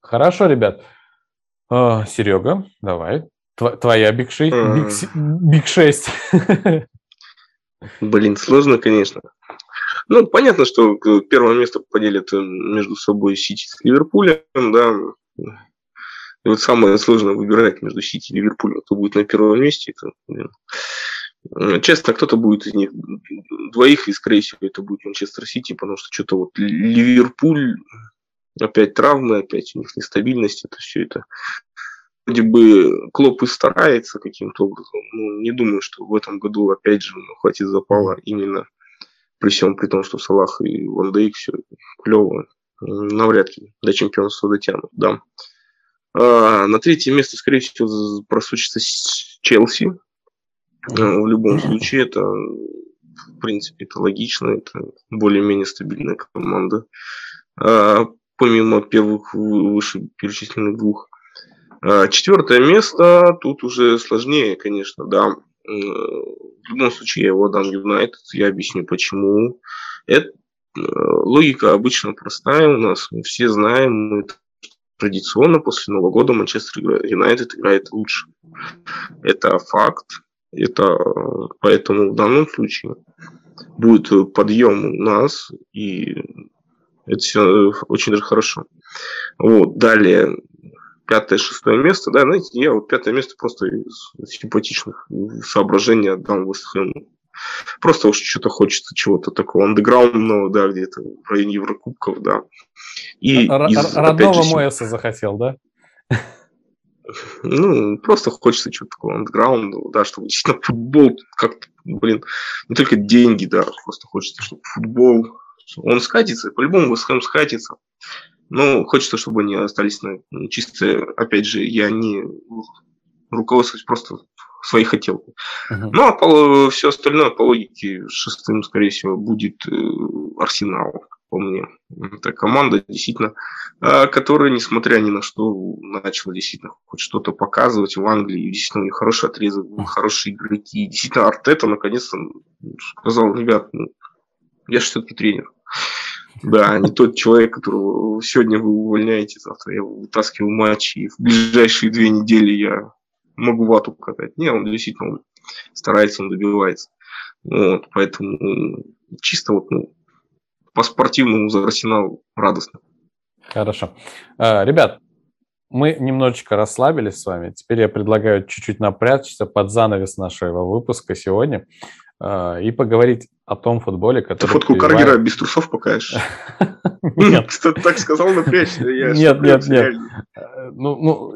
Хорошо, ребят. Серега, давай. Твоя биг 6. Блин, сложно, конечно. Ну, понятно, что первое место поделят между собой Сити с Ливерпулем, да. И вот самое сложное выбирать между Сити и Ливерпулем, кто будет на первом месте. Это, честно, кто-то будет из них двоих, и, скорее всего, это будет Манчестер Сити, потому что что-то вот Ливерпуль, опять травмы, опять у них нестабильность, это все это. Вроде бы Клоп и старается каким-то образом, но не думаю, что в этом году, опять же, хватит запала именно при всем, при том, что Салах и Ван Дейк все клево, навряд ли до чемпионства дотянут, да. А на третье место, скорее всего, просочится Челси. В любом случае, это, в принципе, это логично, это более-менее стабильная команда. Помимо первых вышеперечисленных двух. Четвертое место тут уже сложнее, конечно, да. В любом случае я его дам Юнайтед, я объясню почему. Это логика обычно простая у нас, мы все знаем, мы традиционно после Нового года Манчестер Юнайтед играет лучше. Это факт, это поэтому в данном случае будет подъем у нас, и это все очень даже хорошо. Вот, далее... Пятое-шестое место, да, знаете, я вот пятое место просто из симпатичных соображений отдам Вест Хэму. Просто уж что-то хочется, чего-то такого андеграундного, да, где-то в районе Еврокубков, да. И родного Моэса захотел, да? Ну, просто хочется чего-то такого андеграундного, да, чтобы действительно футбол как-то, блин, не только деньги, да, просто хочется, чтобы футбол, он скатится, по-любому Вест Хэм скатится. Ну, хочется, чтобы они остались на чисто, опять же, я не руководствуюсь просто своей хотелкой. Uh-huh. Ну, а все остальное по логике шестым, скорее всего, будет Арсенал, по мне. Это команда, действительно, которая, несмотря ни на что, начала действительно хоть что-то показывать в Англии. Действительно, у них хороший отрезок, хорошие игроки. Действительно, Артета наконец-то сказал, ребят, ну, я же все-таки тренер. Да, не тот человек, которого сегодня вы увольняете, завтра я вытаскиваю матчи, и в ближайшие 2 недели я могу вату катать. Не, он действительно старается, он добивается. Вот, поэтому чисто вот, ну, по-спортивному за Арсенал радостно. Хорошо. Ребят, мы немножечко расслабились с вами. Теперь я предлагаю чуть-чуть напрячься под занавес нашего выпуска сегодня и поговорить о том футболе, который... Ты фотку переживает... Каргера без трусов покажешь? Нет. Ты так сказал напрячься. Нет. Ну,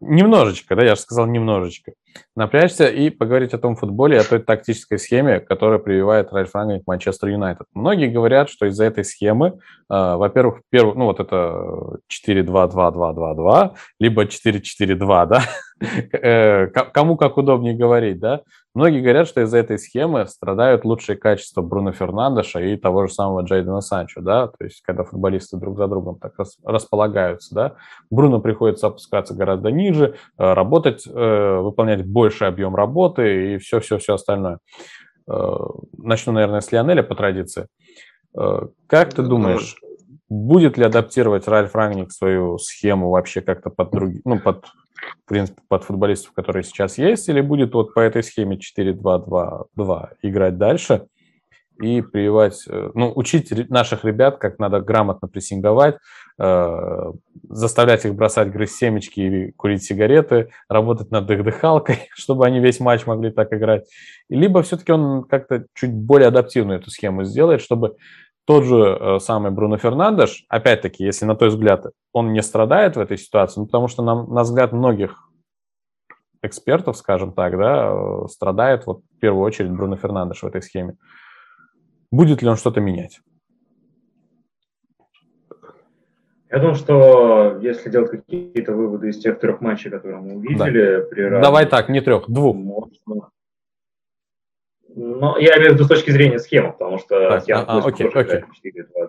немножечко, да, я же сказал немножечко. Напрячься и поговорить о том футболе, о той тактической схеме, которая прививает Ральф Рангник к Манчестер Юнайтед. Многие говорят, что из-за этой схемы, во-первых, ну, вот это 4-2-2-2-2-2, либо 4-4-2, да, кому как удобнее говорить, да. Многие говорят, что из-за этой схемы страдают лучшие качества Бруно Фернандеша и того же самого Джейдена Санчо, да, то есть когда футболисты друг за другом так располагаются, да, Бруно приходится опускаться гораздо ниже, работать, выполнять больший объем работы и все остальное. Начну, наверное, с Лионеля по традиции. Как ты думаешь, будет ли адаптировать Ральф Рангник свою схему вообще как-то под другие, ну, под... в принципе, под футболистов, которые сейчас есть, или будет вот по этой схеме 4-2-2-2 играть дальше и прививать, ну, учить наших ребят, как надо грамотно прессинговать, заставлять их бросать, грызть семечки и курить сигареты, работать над их дыхалкой, чтобы они весь матч могли так играть. Либо все-таки он как-то чуть более адаптивную эту схему сделает, чтобы тот же самый Бруно Фернандеш, опять-таки, если на той взгляд, он не страдает в этой ситуации, ну, потому что, на взгляд многих экспертов, скажем так, да, страдает вот, в первую очередь Бруно Фернандеш в этой схеме. Будет ли он что-то менять? Я думаю, что если делать какие-то выводы из тех 3 матчей, которые мы увидели... Да. Давай так, не 3, 2. Можно... Ну, я имею в виду с точки зрения схемы, потому что схема тоже 4-2-2.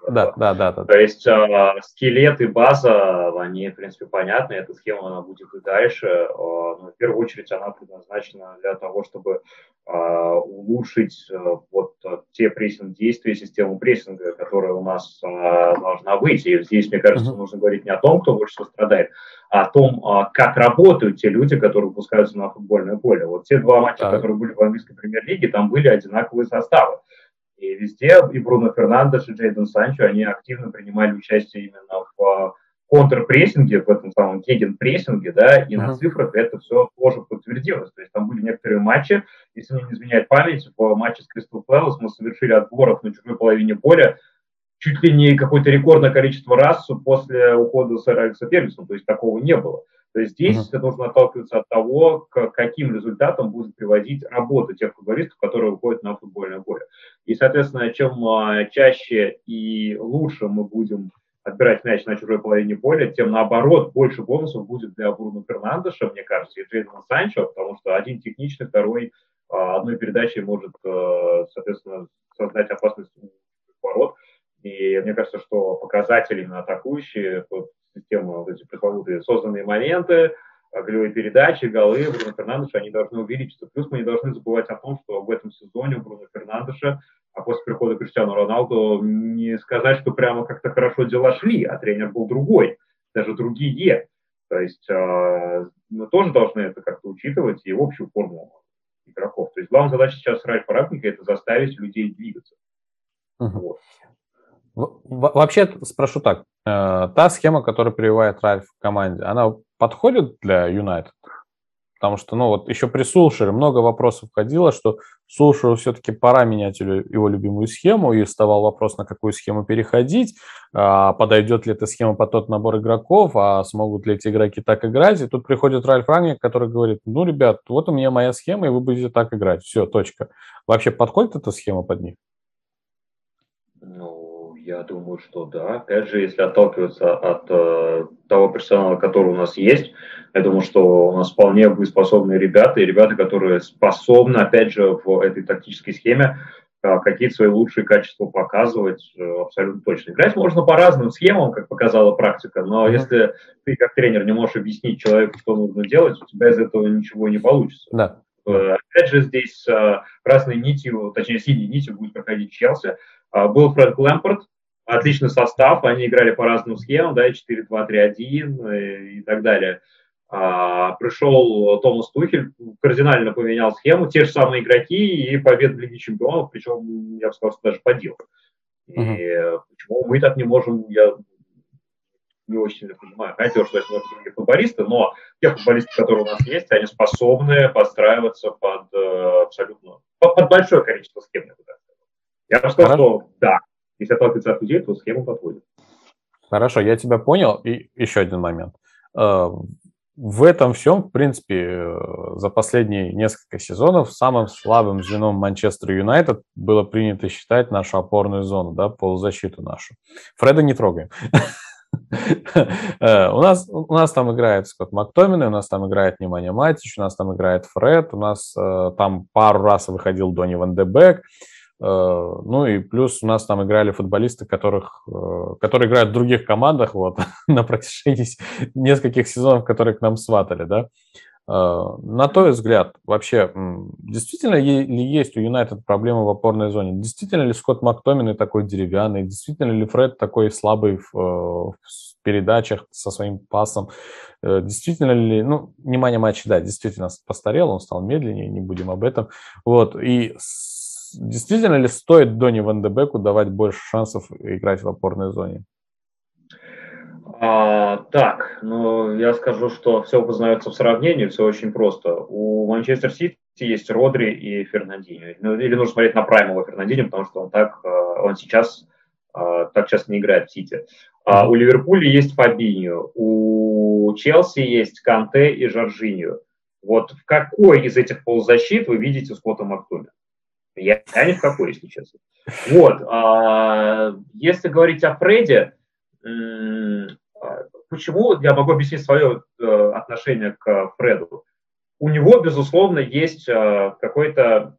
Да. То есть скелет и база, они, в принципе, понятны. Эта схема, она будет и дальше. Но в первую очередь она предназначена для того, чтобы улучшить вот те прессинг-действия, систему прессинга, которая у нас должна быть. И здесь, мне кажется, нужно говорить не о том, кто больше всего страдает, а о том, как работают те люди, которые выпускаются на футбольное поле. Вот те два матча, которые были в английской премьер-лиге, там были одинаковые составы. И везде и Бруно Фернандеш, и Джейдон Санчо, они активно принимали участие именно в контрпрессинге, в этом самом гегенпрессинге, да, и на цифрах это все тоже подтвердилось. То есть там были некоторые матчи, если мне не изменяет память, в матче с Кристал Пэлас мы совершили отборов на чужой половине поля чуть ли не какое-то рекордное количество раз после ухода сэра Алекса Фергюсона, то есть такого не было. То есть здесь нужно отталкиваться от того, к каким результатам будет приводить работа тех футболистов, которые выходят на футбольное поле. И, соответственно, чем чаще и лучше мы будем отбирать мяч на чужой половине поля, тем, наоборот, больше бонусов будет для Бруно Фернандеша, мне кажется, и Джейдона Санчо, потому что один техничный, второй одной передачей может, соответственно, создать опасность ворот. И мне кажется, что показатели на атакующие, систему, эти пресловутые созданные моменты, голевые передачи, голы Бруно Фернандеша, они должны увеличиться. Плюс мы не должны забывать о том, что в этом сезоне у Бруно Фернандеша, а после прихода Криштиану Роналду, не сказать, что прямо как-то хорошо дела шли, а тренер был другой, даже другие. То есть мы тоже должны это как-то учитывать и общую форму игроков. То есть главная задача сейчас Ральфа Рапника – это заставить людей двигаться. Вот. Вообще, спрошу так, та схема, которую прививает Ральф в команде, она подходит для Юнайтед? Потому что, ну вот, еще при Сулшере много вопросов ходило, что Сулшеру все-таки пора менять его любимую схему, и вставал вопрос, на какую схему переходить, подойдет ли эта схема под тот набор игроков, а смогут ли эти игроки так играть. И тут приходит Ральф Рангник, который говорит, ну, ребят, вот у меня моя схема, и вы будете так играть, все, точка. Вообще подходит эта схема под них? Я думаю, что да. Опять же, если отталкиваться от того персонала, который у нас есть, я думаю, что у нас вполне боеспособные ребята, и ребята, которые способны, опять же, в этой тактической схеме какие-то свои лучшие качества показывать абсолютно точно. Играть можно по разным схемам, как показала практика, но если ты как тренер не можешь объяснить человеку, что нужно делать, у тебя из этого ничего не получится. Да. Опять же, здесь красной нитью, точнее, синей нитью будет проходить Челси. Был Фрэнк Лэмпард, отличный состав, они играли по разным схемам, да, 4-2-3-1 и так далее. Пришел Томас Тухель, кардинально поменял схему, те же самые игроки и победа в Лиге Чемпионов, причем, я бы сказал, что даже по делу. И почему мы так не можем, я не очень понимаю. Хотел, что это много других футболистов, но те футболисты, которые у нас есть, они способны подстраиваться под абсолютно, под большое количество схем. Я бы сказал, что да, если отталкиваться от людей, то схема подходит. Хорошо, я тебя понял. И еще один момент. В этом всем, в принципе, за последние несколько сезонов самым слабым звеном Манчестер Юнайтед было принято считать нашу опорную зону, да, полузащиту нашу. Фреда не трогаем. У нас там играет Скотт Мактоминей, у нас там играет Неманья Матич, у нас там играет Фред, у нас там пару раз выходил Донни Ван де Бек. Ну и плюс у нас там играли футболисты, которые играют в других командах вот, на протяжении нескольких сезонов, которые к нам сватали. Да? На твой взгляд, вообще, действительно ли есть у Юнайтед проблемы в опорной зоне? Действительно ли Скотт Мактоминей такой деревянный? Действительно ли Фред такой слабый в передачах со своим пасом? Действительно ли... Ну, внимание матча, да, действительно постарел, он стал медленнее, не будем об этом. Вот, и... Действительно ли стоит Донни Ван де Беку давать больше шансов играть в опорной зоне? Так, ну я скажу, что все познается в сравнении, все очень просто. У Манчестер Сити есть Родри и Фернандиньо. Ну, или нужно смотреть на Праймова Фернандиньо, потому что он сейчас не играет в Сити. У Ливерпуля есть Фабиньо, у Челси есть Канте и Жоржиньо. Вот в какой из этих полузащит вы видите Скотта Мактоминея? Я ни в какой, если честно. Вот. Если говорить о Фреде, почему я могу объяснить свое отношение к Фреду? У него, безусловно, есть какой-то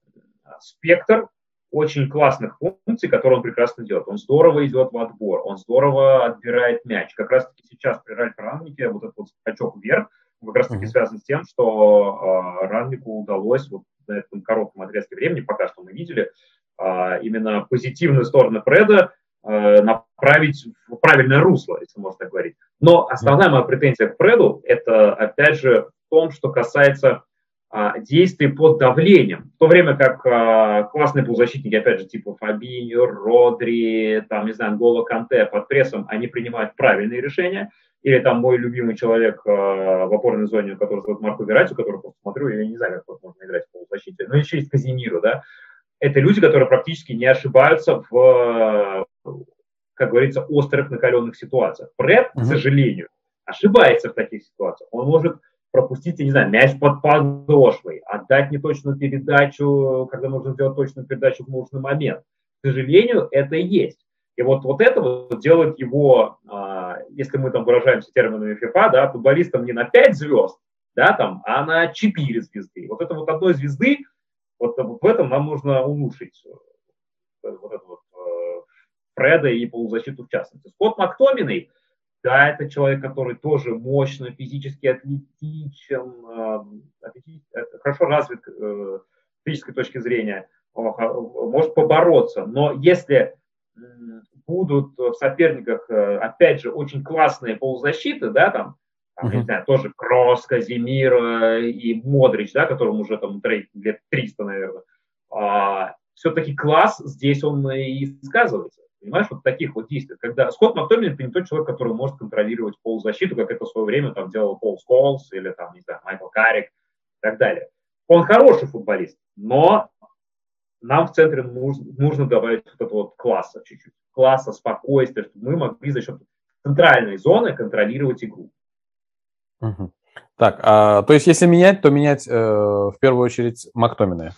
спектр очень классных функций, которые он прекрасно делает. Он здорово идет в отбор, он здорово отбирает мяч. Как раз-таки сейчас при раннике вот этот вот скачок вверх как раз-таки связан с тем, что раннику удалось вот на этом коротком отрезке времени, пока что мы видели, именно позитивную сторону Фреда направить в правильное русло, если можно так говорить. Но основная моя претензия к Фреду – это, опять же, в том, что касается действий под давлением. В то время как классные полузащитники, опять же, типа Фабиньо, Родри, там, не знаю, Анголо Канте под прессом, они принимают правильные решения. Или там мой любимый человек в опорной зоне, который зовут Марко Верати, которого я смотрю, я не знаю, как можно играть в полузащите, но еще есть Казимиро, да. Это люди, которые практически не ошибаются в, как говорится, острых накаленных ситуациях. Фред, к сожалению, ошибается в таких ситуациях. Он может пропустить, я не знаю, мяч под подошвой, отдать неточную передачу, когда нужно сделать точную передачу в нужный момент. К сожалению, это и есть. И вот это вот делает его, если мы там выражаемся терминами FIFA, да, футболистом не на 5 звезд, да, там, а на 4 звезды. Вот это вот одной звезды, вот в этом нам нужно улучшить вот это вот Фреда и полузащиту в частности. Скотт МакТоминой, да, это человек, который тоже мощно, физически атлетичен, хорошо развит с физической точки зрения, может побороться. Но если будут в соперниках, опять же, очень классные полузащиты, да, там не знаю, тоже Кросс, Казимиро и Модрич, да, которому уже там лет 300, наверное, все-таки класс здесь он и сказывается. Понимаешь, вот таких вот действий. Когда Скотт МакТоминой – это не тот человек, который может контролировать полузащиту, как это в свое время там делал Пол Сколс или там, не знаю, Майкл Каррик и так далее. Он хороший футболист, но нам в центре нужно добавить вот этого вот класса чуть-чуть. Класса, спокойствия, чтобы мы могли за счет центральной зоны контролировать игру. Угу. Так, то есть если менять, то менять в первую очередь МакТоминая.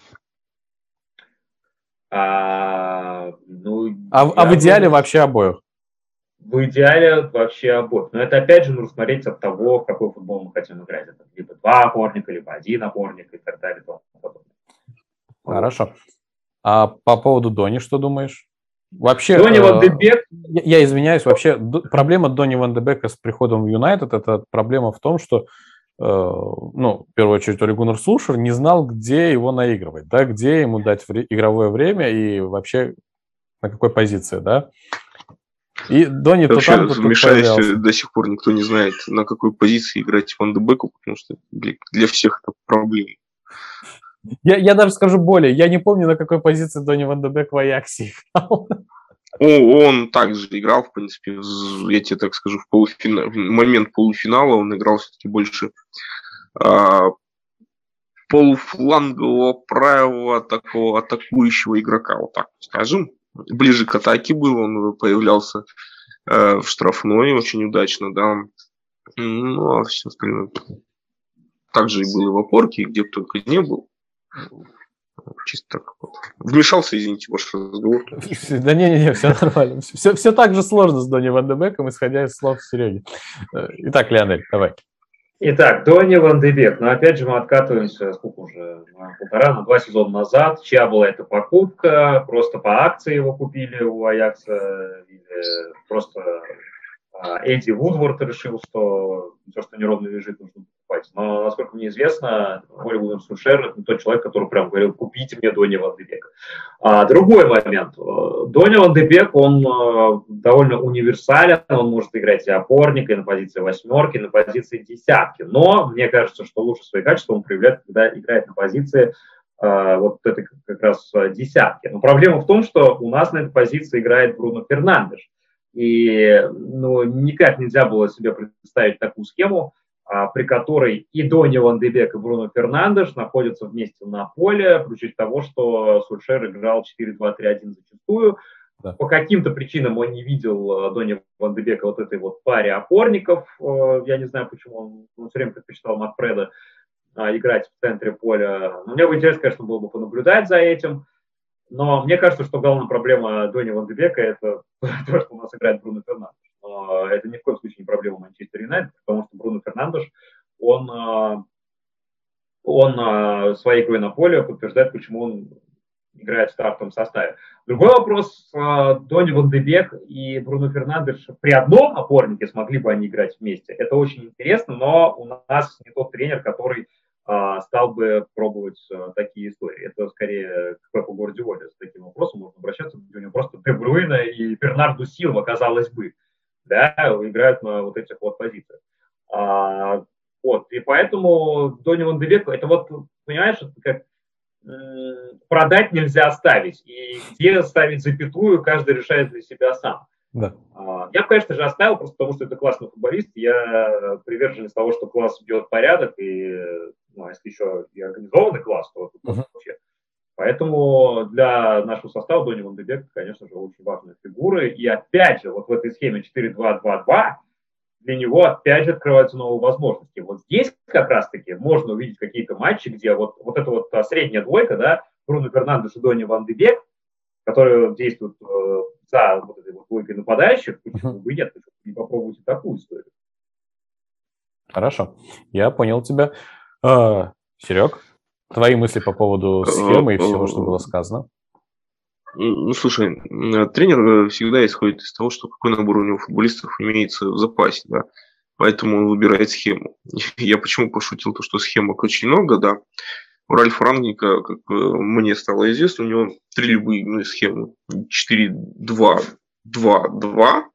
В идеале вообще обоих? В идеале вообще обоих. Но это опять же нужно смотреть от того, в какой футбол мы хотим играть. Это либо два опорника, либо один опорник и так далее. Хорошо. А по поводу Дони что думаешь? Вообще, Донни Ван де Бек... Я извиняюсь, вообще проблема Донни Ван де Бека с приходом в Юнайтед, это проблема в том, что в первую очередь, Оле Гуннар Сульшер не знал, где его наигрывать, да, где ему дать игровое время и вообще на какой позиции, да. И Донни вообще, то там, вмешаясь, до сих пор никто не знает, на какой позиции играть Ван де Беку, потому что для всех это проблема. Я даже скажу более, я не помню, на какой позиции Донни Ван де Бек в Аяксе играл. Он также играл, в принципе, я тебе так скажу, в момент полуфинала он играл все-таки больше полуфлангового правого такого атакующего игрока, вот так скажем. Ближе к атаке был, он появлялся в штрафной очень удачно, да. Ну, а все остальное. Также и было и в опорке, где бы только не был. Чисто так. Вмешался, извините, ваш разговор. Да не, все нормально. Все так же сложно с Донни Ван де Беком, исходя из слов Сереги. Итак, Леонель, давай. Итак, Донни Ван де Бек. Но опять же мы откатываемся, сколько уже, два сезона назад. Чья была эта покупка? Просто по акции его купили у Аякса? Или просто Эдди Вудворд решил, что все, что неровно лежит, нужно покупать. Но, насколько мне известно, Оле Гуннар Сульшер – это тот человек, который прям говорил, купите мне Донни Ван де Бека. Другой момент. Донни Ван де Бек, он довольно универсален, он может играть и опорника, и на позиции восьмерки, и на позиции десятки. Но мне кажется, что лучше свои качества он проявляет, когда играет на позиции вот этой как раз десятки. Но проблема в том, что у нас на этой позиции играет Бруно Фернандеш. И никак нельзя было себе представить такую схему, при которой и Донни Ван де Бек, и Бруно Фернандеш находятся вместе на поле, вплоть до того, что Сульшер играл 4-2-3-1 зачастую. Да. По каким-то причинам он не видел Донни Ван де Бека вот этой вот паре опорников. Я не знаю, почему он все время предпочитал Макфреда играть в центре поля. Но мне бы интересно, конечно, было бы понаблюдать за этим. Но мне кажется, что главная проблема Донни Ван де Бека – это то, что у нас играет Бруно Фернандеш. Но это ни в коем случае не проблема Манчестер Юнайтед, потому что Бруно Фернандеш, он своей игрой на поле подтверждает, почему он играет в стартовом составе. Другой вопрос, Дони Ван де Бек и Бруно Фернандеш при одном опорнике смогли бы они играть вместе. Это очень интересно, но у нас не тот тренер, который стал бы пробовать такие истории. Это скорее к Пепу Гвардиоле с таким вопросом можно обращаться. У него просто Де Брюйне и Бернарду Силва, казалось бы, да, играют на вот этих вот позициях. Вот. И поэтому Дони Ван де Бек, это вот, понимаешь, это как продать нельзя оставить. И где ставить запятую, каждый решает для себя сам. Да. Я, конечно же, оставил, просто потому что это классный футболист. Я приверженец того, что класс бьет порядок, и если еще и организованный класс, то вообще. Поэтому для нашего состава Дони Ван де Бек, конечно же, очень важные фигуры. И опять же, вот в этой схеме 4-2-2-2 для него опять же открываются новые возможности. Вот здесь как раз-таки можно увидеть какие-то матчи, где вот эта вот средняя двойка, да, Бруно Фернандеш и Дони Ван де Бек, которые действуют за вот этой вот двойкой нападающих, почему бы нет, почему не попробуйте такую историю. Хорошо, я понял тебя. Серег, твои мысли по поводу схемы и всего, что было сказано? Ну, слушай, тренер всегда исходит из того, что какой набор у него футболистов имеется в запасе, да, поэтому он выбирает схему. Я почему пошутил то, что схемок очень много, да. У Ральфа Рангника, как мне стало известно, у него три любые схемы. 4-2-2-2,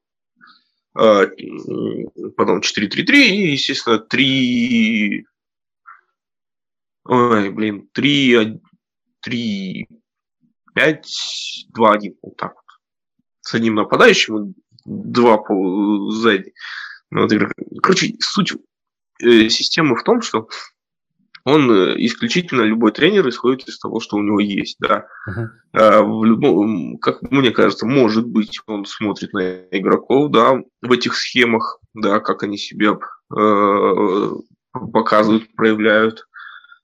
потом 4-3-3 и, естественно, 3-5-2-1. Вот так вот. С одним нападающим, два сзади. Короче, суть системы в том, что он исключительно, любой тренер исходит из того, что у него есть, да. В любом, как мне кажется, может быть, он смотрит на игроков, да, в этих схемах, да, как они себя показывают, проявляют.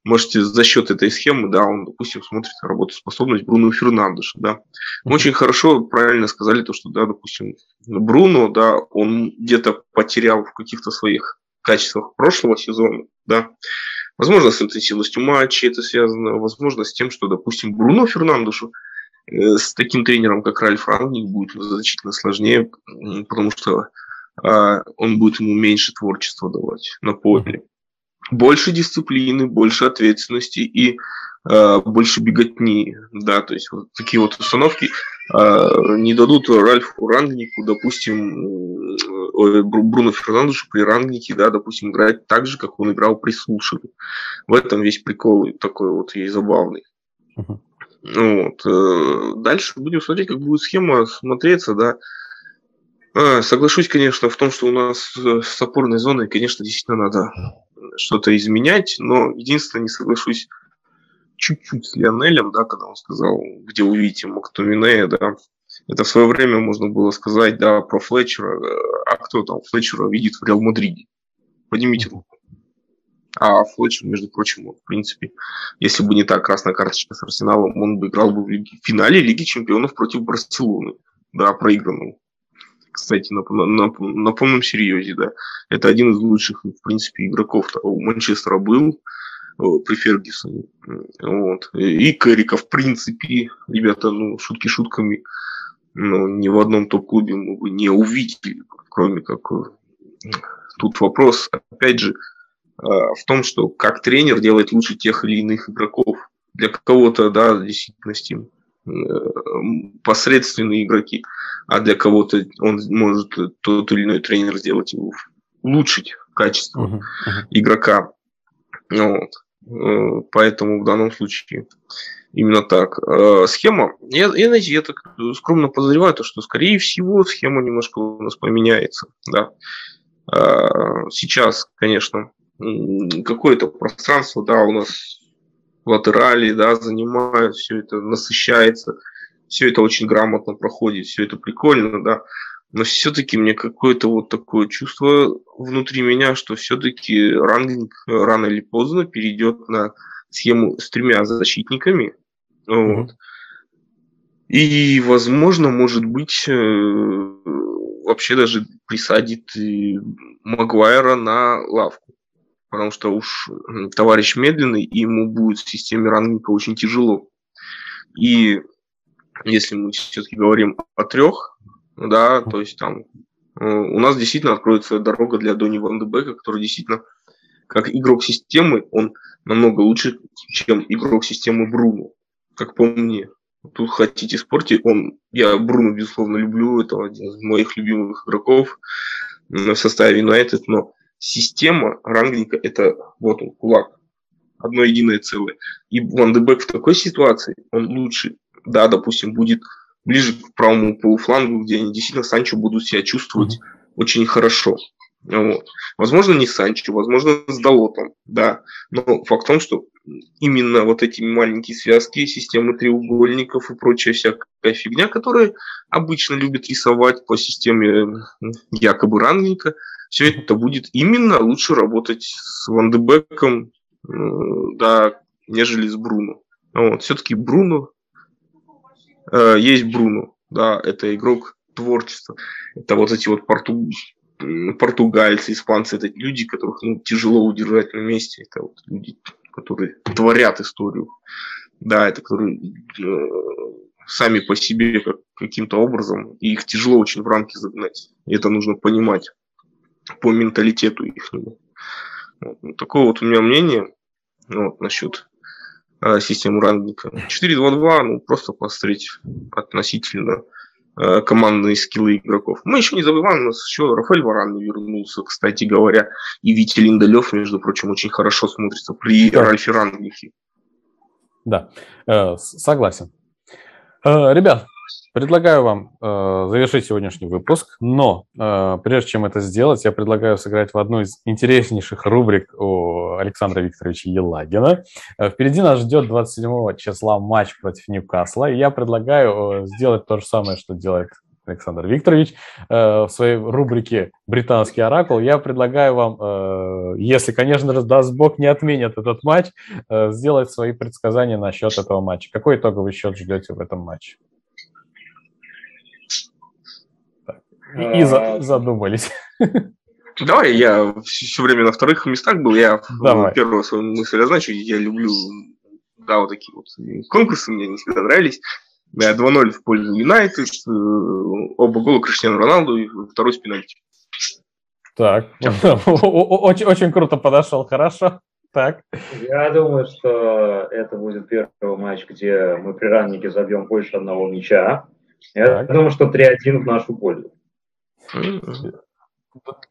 Можете за счет этой схемы, да, он, допустим, смотрит на работоспособность Бруно Фернандеша, да. Мы очень хорошо, правильно сказали то, что, да, допустим, Бруно, да, он где-то потерял в каких-то своих качествах прошлого сезона, да. Возможно, с интенсивностью матчей это связано, возможно, с тем, что, допустим, Бруно Фернандешу с таким тренером, как Ральф Рангник, будет значительно сложнее, потому что он будет ему меньше творчества давать на поле. Больше дисциплины, больше ответственности и больше беготни. Да, то есть вот такие вот установки не дадут Ральфу Рангнику, допустим, Бруно Фернандешу при Рангнике, да, допустим, играть так же, как он играл при Сульшере. В этом весь прикол такой вот и забавный. Вот. Дальше будем смотреть, как будет схема смотреться, да. Соглашусь, конечно, в том, что у нас с опорной зоной, конечно, действительно надо что-то изменять, но единственное, не соглашусь чуть-чуть с Лионелем, да, когда он сказал, где увидите Мактомине, да, это в свое время можно было сказать, да, про Флетчера, а кто там Флетчера видит в Реал Мадриде? Поднимите руку. А Флетчер, между прочим, в принципе, если бы не та красная карточка с Арсеналом, он бы играл бы в финале Лиги Чемпионов против Барселоны, да, проигранного. Кстати, на полном серьезе, да. Это один из лучших, в принципе, игроков. У Манчестера был при Фергюсоне. Вот. И Керрика, в принципе, ребята, ну, шутки шутками, но ни в одном топ-клубе мы бы не увидели, кроме как... Тут вопрос, опять же, в том, что как тренер делает лучше тех или иных игроков. Для кого-то, да, в действительности посредственные игроки, а для кого-то он может, тот или иной тренер, сделать его, улучшить качество игрока. Вот. Поэтому в данном случае именно так. Схема, знаете, я так скромно подозреваю, что, скорее всего, схема немножко у нас поменяется. Да. Сейчас, конечно, какое-то пространство, да, у нас латерали, да, занимают, все это насыщается, все это очень грамотно проходит, все это прикольно, да, но все-таки мне какое-то вот такое чувство внутри меня, что все-таки Рангник рано или поздно перейдет на схему с тремя защитниками, вот. И, возможно, может быть, вообще даже присадит Магуайра на лавку. Потому что уж товарищ медленный, и ему будет в системе Рангника очень тяжело. И если мы все-таки говорим о трех, да, то есть там у нас действительно откроется дорога для Донни Ван де Бека, который действительно, как игрок системы, он намного лучше, чем игрок системы Бруно, как по мне. Тут хотите спорьте, я Бруно, безусловно, люблю, это один из моих любимых игроков в составе United, но система Рангника – это вот он, кулак, одно единое целое. И Ван де Бек в такой ситуации, он лучше, да, допустим, будет ближе к правому полуфлангу, где они действительно Санчо будут себя чувствовать очень хорошо. Вот. Возможно, не Санчо, возможно, с Далотом, да. Но факт в том, что именно вот эти маленькие связки, системы треугольников и прочая всякая фигня, которая обычно любят рисовать по системе якобы Рангника, все это будет именно лучше работать с Ван де Беком, да, нежели с Бруно. Вот. Все-таки Бруно, есть Бруно, да, это игрок творчества, это вот эти вот португальцы, испанцы, это люди, которых тяжело удержать на месте, это вот люди, которые творят историю, да, это которые сами по себе каким-то образом, и их тяжело очень в рамки загнать, и это нужно понимать по менталитету их. Вот. Ну, такое вот у меня мнение насчет системы Рангника. 4-2-2, просто посмотреть относительно командные скиллы игроков. Мы еще не забываем, у нас еще Рафаэль Варан вернулся, кстати говоря, и Витя Линдалев, между прочим, очень хорошо смотрится при Ральфе Рангнике. Да, согласен. Ребят, предлагаю вам завершить сегодняшний выпуск, но прежде чем это сделать, я предлагаю сыграть в одну из интереснейших рубрик у Александра Викторовича Елагина. Впереди нас ждет 27 числа матч против Ньюкасла, и я предлагаю сделать то же самое, что делает Александр Викторович в своей рубрике «Британский оракул». Я предлагаю вам, если, конечно, даст Бог, не отменят этот матч, сделать свои предсказания насчет этого матча. Какой итоговый счет ждете в этом матче? И задумались. Давай, я все время на вторых местах был. Я первую свою мысль означу. Я люблю, да, вот такие вот конкурсы, мне не всегда нравились. 2-0 в пользу Юнайтед, оба гола Криштиану Роналду и второй с пенальти. Так, очень круто подошел, хорошо. Так. Я думаю, что это будет первый матч, где мы при Рангнике забьем больше одного мяча. Я думаю, что 3-1 в нашу пользу.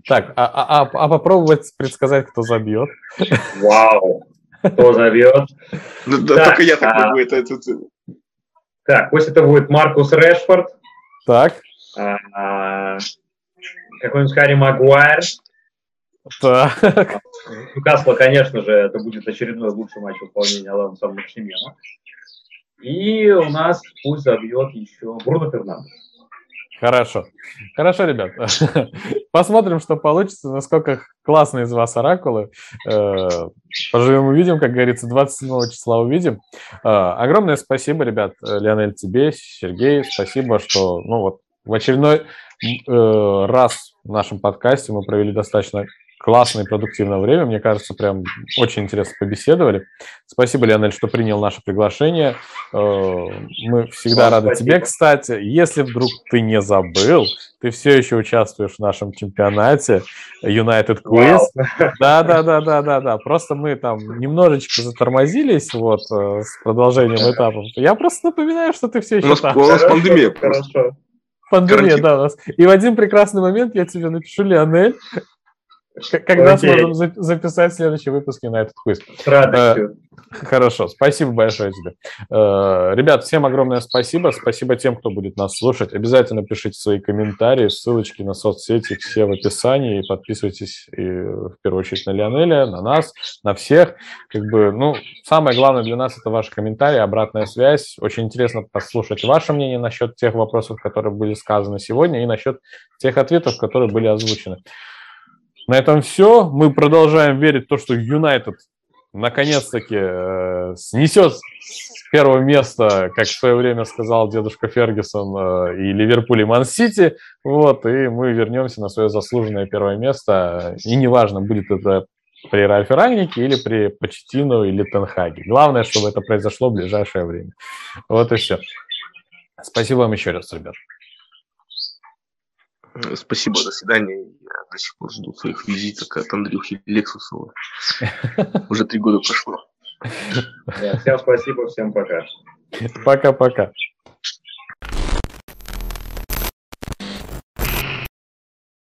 Так, а попробовать предсказать, кто забьет? Вау! Кто забьет? Только я так могу это. Так, пусть это будет Маркус Решфорд. Так. Какой-нибудь Харри Магуайр. Так. Ньюкасла, конечно же, это будет очередной лучший матч выполнения Аланса Максимена. И у нас пусть забьет еще Бруно Фернандес. Хорошо, ребят. Посмотрим, что получится, насколько классные из вас оракулы. Поживем, увидим, как говорится, 27 числа увидим. Огромное спасибо, ребят, Леонель, тебе, Сергей, спасибо, что в очередной раз в нашем подкасте мы провели достаточно классное и продуктивное время. Мне кажется, прям очень интересно побеседовали. Спасибо, Леонель, что принял наше приглашение. Мы всегда рады тебе, кстати. Если вдруг ты не забыл, ты все еще участвуешь в нашем чемпионате United Quiz. Да. Просто мы там немножечко затормозились с продолжением этапов. Я просто напоминаю, что ты все еще там. У нас пандемия. Пандемия, да, у нас. И в один прекрасный момент я тебе напишу, Леонель, когда сможем записать следующий выпуск на этот квиз. С радостью. Хорошо, спасибо большое тебе. Ребят, всем огромное спасибо. Спасибо тем, кто будет нас слушать. Обязательно пишите свои комментарии, ссылочки на соцсети все в описании. И подписывайтесь, в первую очередь, на Леонеля, на нас, на всех. Самое главное для нас – это ваши комментарии, обратная связь. Очень интересно послушать ваше мнение насчет тех вопросов, которые были сказаны сегодня, и насчет тех ответов, которые были озвучены. На этом все. Мы продолжаем верить в то, что Юнайтед наконец-таки снесет с первого места, как в свое время сказал дедушка Фергюсон, и Ливерпуль, и Ман-Сити. И мы вернемся на свое заслуженное первое место. И неважно, будет это при Ральфе Рангнике или при Почеттино или Тенхаге. Главное, чтобы это произошло в ближайшее время. Вот и все. Спасибо вам еще раз, ребят. Спасибо, до свидания. Я до сих пор жду своих визиток от Андрюхи Лексусова. Уже 3 года прошло. Всем спасибо, всем пока. Пока-пока.